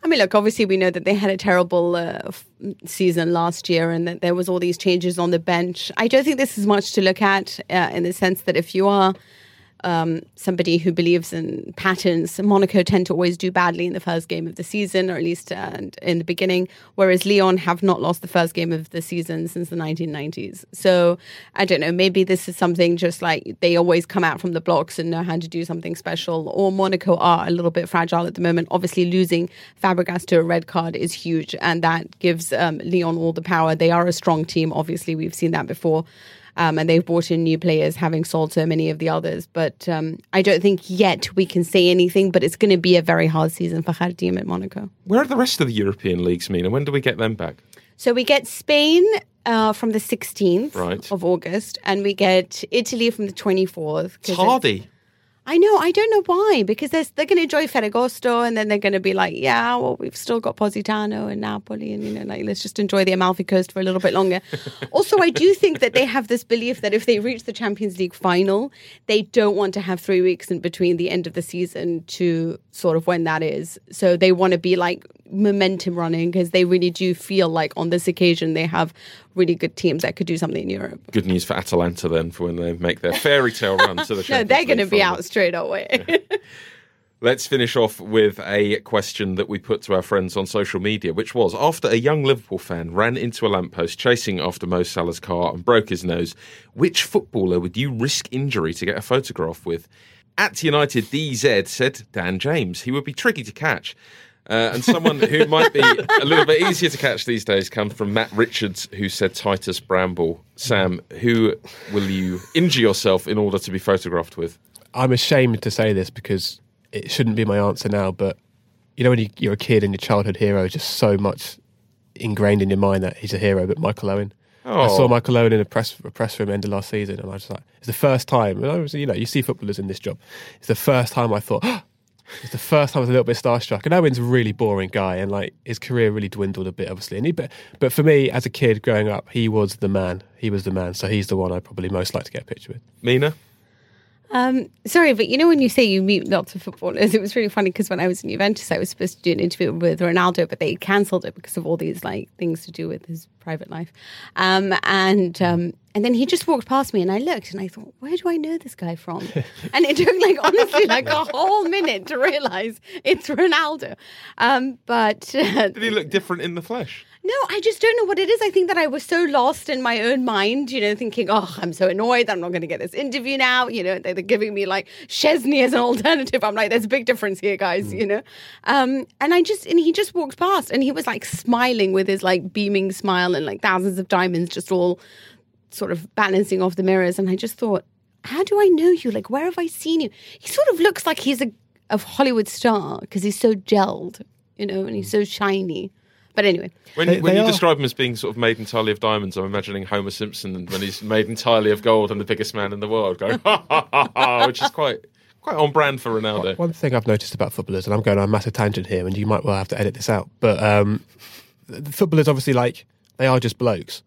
I mean, look, obviously we know that they had a terrible uh, f- season last year and that there was all these changes on the bench. I don't think this is much to look at uh, in the sense that if you are Um, somebody who believes in patterns, Monaco tend to always do badly in the first game of the season, or at least uh, in the beginning, whereas Lyon have not lost the first game of the season since the nineteen nineties. So I don't know, maybe this is something just like they always come out from the blocks and know how to do something special, or Monaco are a little bit fragile at the moment. Obviously losing Fabregas to a red card is huge, and that gives um, Lyon all the power. They are a strong team, obviously we've seen that before. Um, and they've brought in new players, having sold so many of the others. But um, I don't think yet we can say anything, but it's going to be a very hard season for Khardim at Monaco. Where are the rest of the European leagues, Mina? When do we get them back? So we get Spain uh, from the sixteenth right. of August, and we get Italy from the twenty-fourth. Tardy. It's, I know. I don't know why, because they're, they're going to enjoy Ferragosto, and then they're going to be like, yeah, well, we've still got Positano and Napoli, and, you know, like, let's just enjoy the Amalfi Coast for a little bit longer. Also, I do think that they have this belief that if they reach the Champions League final, they don't want to have three weeks in between the end of the season to sort of when that is. So they want to be like momentum running, because they really do feel like on this occasion they have really good teams that could do something in Europe. Good news for Atalanta then, for when they make their fairy tale run to the Champions No, they're going to be out straight away. Yeah. Let's finish off with a question that we put to our friends on social media, which was, after a young Liverpool fan ran into a lamppost chasing after Mo Salah's car and broke his nose, which footballer would you risk injury to get a photograph with? At United D Z said Dan James. He would be tricky to catch. Uh, and someone who might be a little bit easier to catch these days comes from Matt Richards, who said Titus Bramble. Sam, who will you injure yourself in order to be photographed with? I'm ashamed to say this because it shouldn't be my answer now, but you know, when you, you're a kid and your childhood hero is just so much ingrained in your mind that he's a hero, but Michael Owen. Oh. I saw Michael Owen in a press a press room end of last season, and I was just like, it's the first time. And I was, you know, you see footballers in this job. It's the first time I thought, oh! It's the first time I was a little bit starstruck. And Owen's a really boring guy, and like his career really dwindled a bit, obviously. And he, but but for me, as a kid growing up, he was the man. He was the man. So he's the one I probably most like to get a picture with. Mina. Um, sorry, but you know when you say you meet lots of footballers, it was really funny because when I was in Juventus, I was supposed to do an interview with Ronaldo, but they cancelled it because of all these like things to do with his private life. Um, and um, and then he just walked past me, and I looked, and I thought, where do I know this guy from? And it took like honestly like a whole minute to realise it's Ronaldo. Um, but uh, did he look different in the flesh? No, I just don't know what it is. I think that I was so lost in my own mind, you know, thinking, oh, I'm so annoyed that I'm not going to get this interview now. You know, they're giving me like Chesney as an alternative. I'm like, there's a big difference here, guys, mm. you know. Um, and I just, and he just walked past and he was like smiling with his like beaming smile and like thousands of diamonds just all sort of balancing off the mirrors. And I just thought, how do I know you? Like, where have I seen you? He sort of looks like he's a, a Hollywood star because he's so gelled, you know, and he's so shiny. But anyway. When, they, when they you are. describe him as being sort of made entirely of diamonds, I'm imagining Homer Simpson and when he's made entirely of gold and the biggest man in the world going, ha, ha, ha, ha, which is quite quite on brand for Ronaldo. One thing I've noticed about footballers, and I'm going on a massive tangent here, and you might well have to edit this out, but um, the footballers, obviously, like, they are just blokes.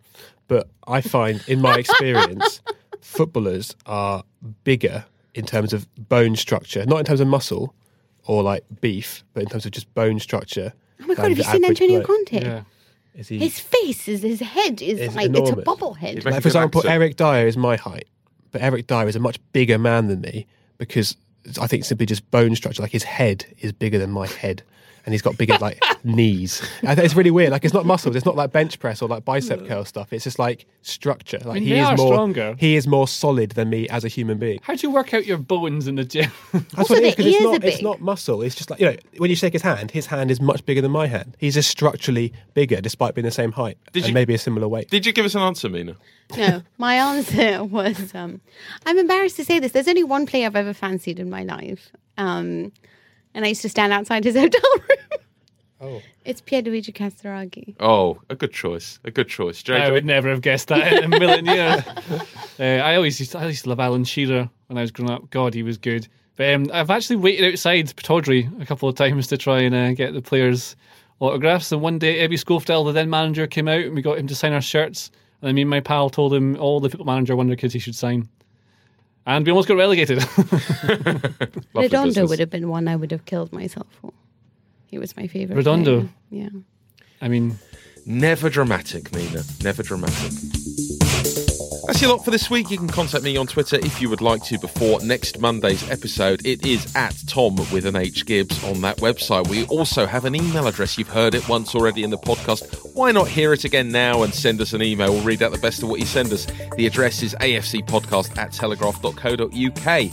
But I find, in my experience, footballers are bigger in terms of bone structure, not in terms of muscle or, like, beef, but in terms of just bone structure. Oh my God, have you seen Antonio Conte? Yeah. Is he, his face, is his head is, is like, enormous. It's a bobblehead. Like, for example, Eric Dyer is my height, but Eric Dyer is a much bigger man than me because I think simply just bone structure, like his head is bigger than my head. And he's got bigger, like, knees. And it's really weird. Like, it's not muscles. It's not like bench press or like bicep curl stuff. It's just like structure. Like, I mean, he is more stronger. He is more solid than me as a human being. How do you work out your bones in the gym? That's also, what it is, because it's not, it's not muscle. It's just like, you know, when you shake his hand, his hand is much bigger than my hand. He's just structurally bigger, despite being the same height did and you, maybe a similar weight. Did you give us an answer, Mina? No, my answer was, um, I'm embarrassed to say this. There's only one player I've ever fancied in my life. Um... And I used to stand outside his hotel room. Oh. It's Pierluigi Castoraghi. Oh, a good choice. A good choice. J J. I would never have guessed that in a million years. uh, I always used to, I used to love Alan Shearer when I was growing up. God, he was good. But um, I've actually waited outside Pataudry a couple of times to try and uh, get the players' autographs. And one day, Ebby Schofield, the then manager, came out and we got him to sign our shirts. And then me and my pal told him all the football manager wonder kids he should sign. And we almost got relegated. Redondo business. Would have been one I would have killed myself for. He was my favourite. Redondo? Player. Yeah. I mean... Never dramatic, Mina. Never dramatic. That's your lot for this week. You can contact me on Twitter if you would like to before next Monday's episode. It is at Tom with an H Gibbs on that website. We also have an email address. You've heard it once already in the podcast. Why not hear it again now and send us an email? We'll read out the best of what you send us. The address is a f c podcast at telegraph dot co dot u k.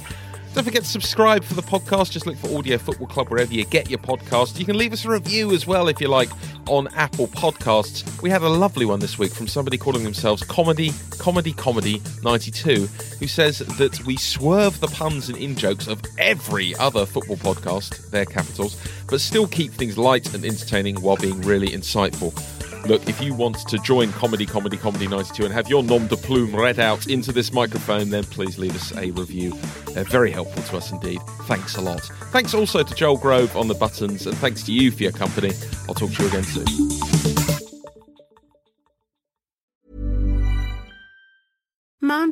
Don't forget to subscribe for the podcast. Just look for Audio Football Club wherever you get your podcast. You can leave us a review as well, if you like, on Apple Podcasts. We had a lovely one this week from somebody calling themselves Comedy, Comedy, Comedy ninety-two, who says that we swerve the puns and in-jokes of every other football podcast, their capitals, but still keep things light and entertaining while being really insightful. Look, if you want to join Comedy, Comedy, Comedy ninety-two and have your nom de plume read out into this microphone, then please leave us a review. They're very helpful to us indeed. Thanks a lot. Thanks also to Joel Grove on the buttons, and thanks to you for your company. I'll talk to you again soon. Mom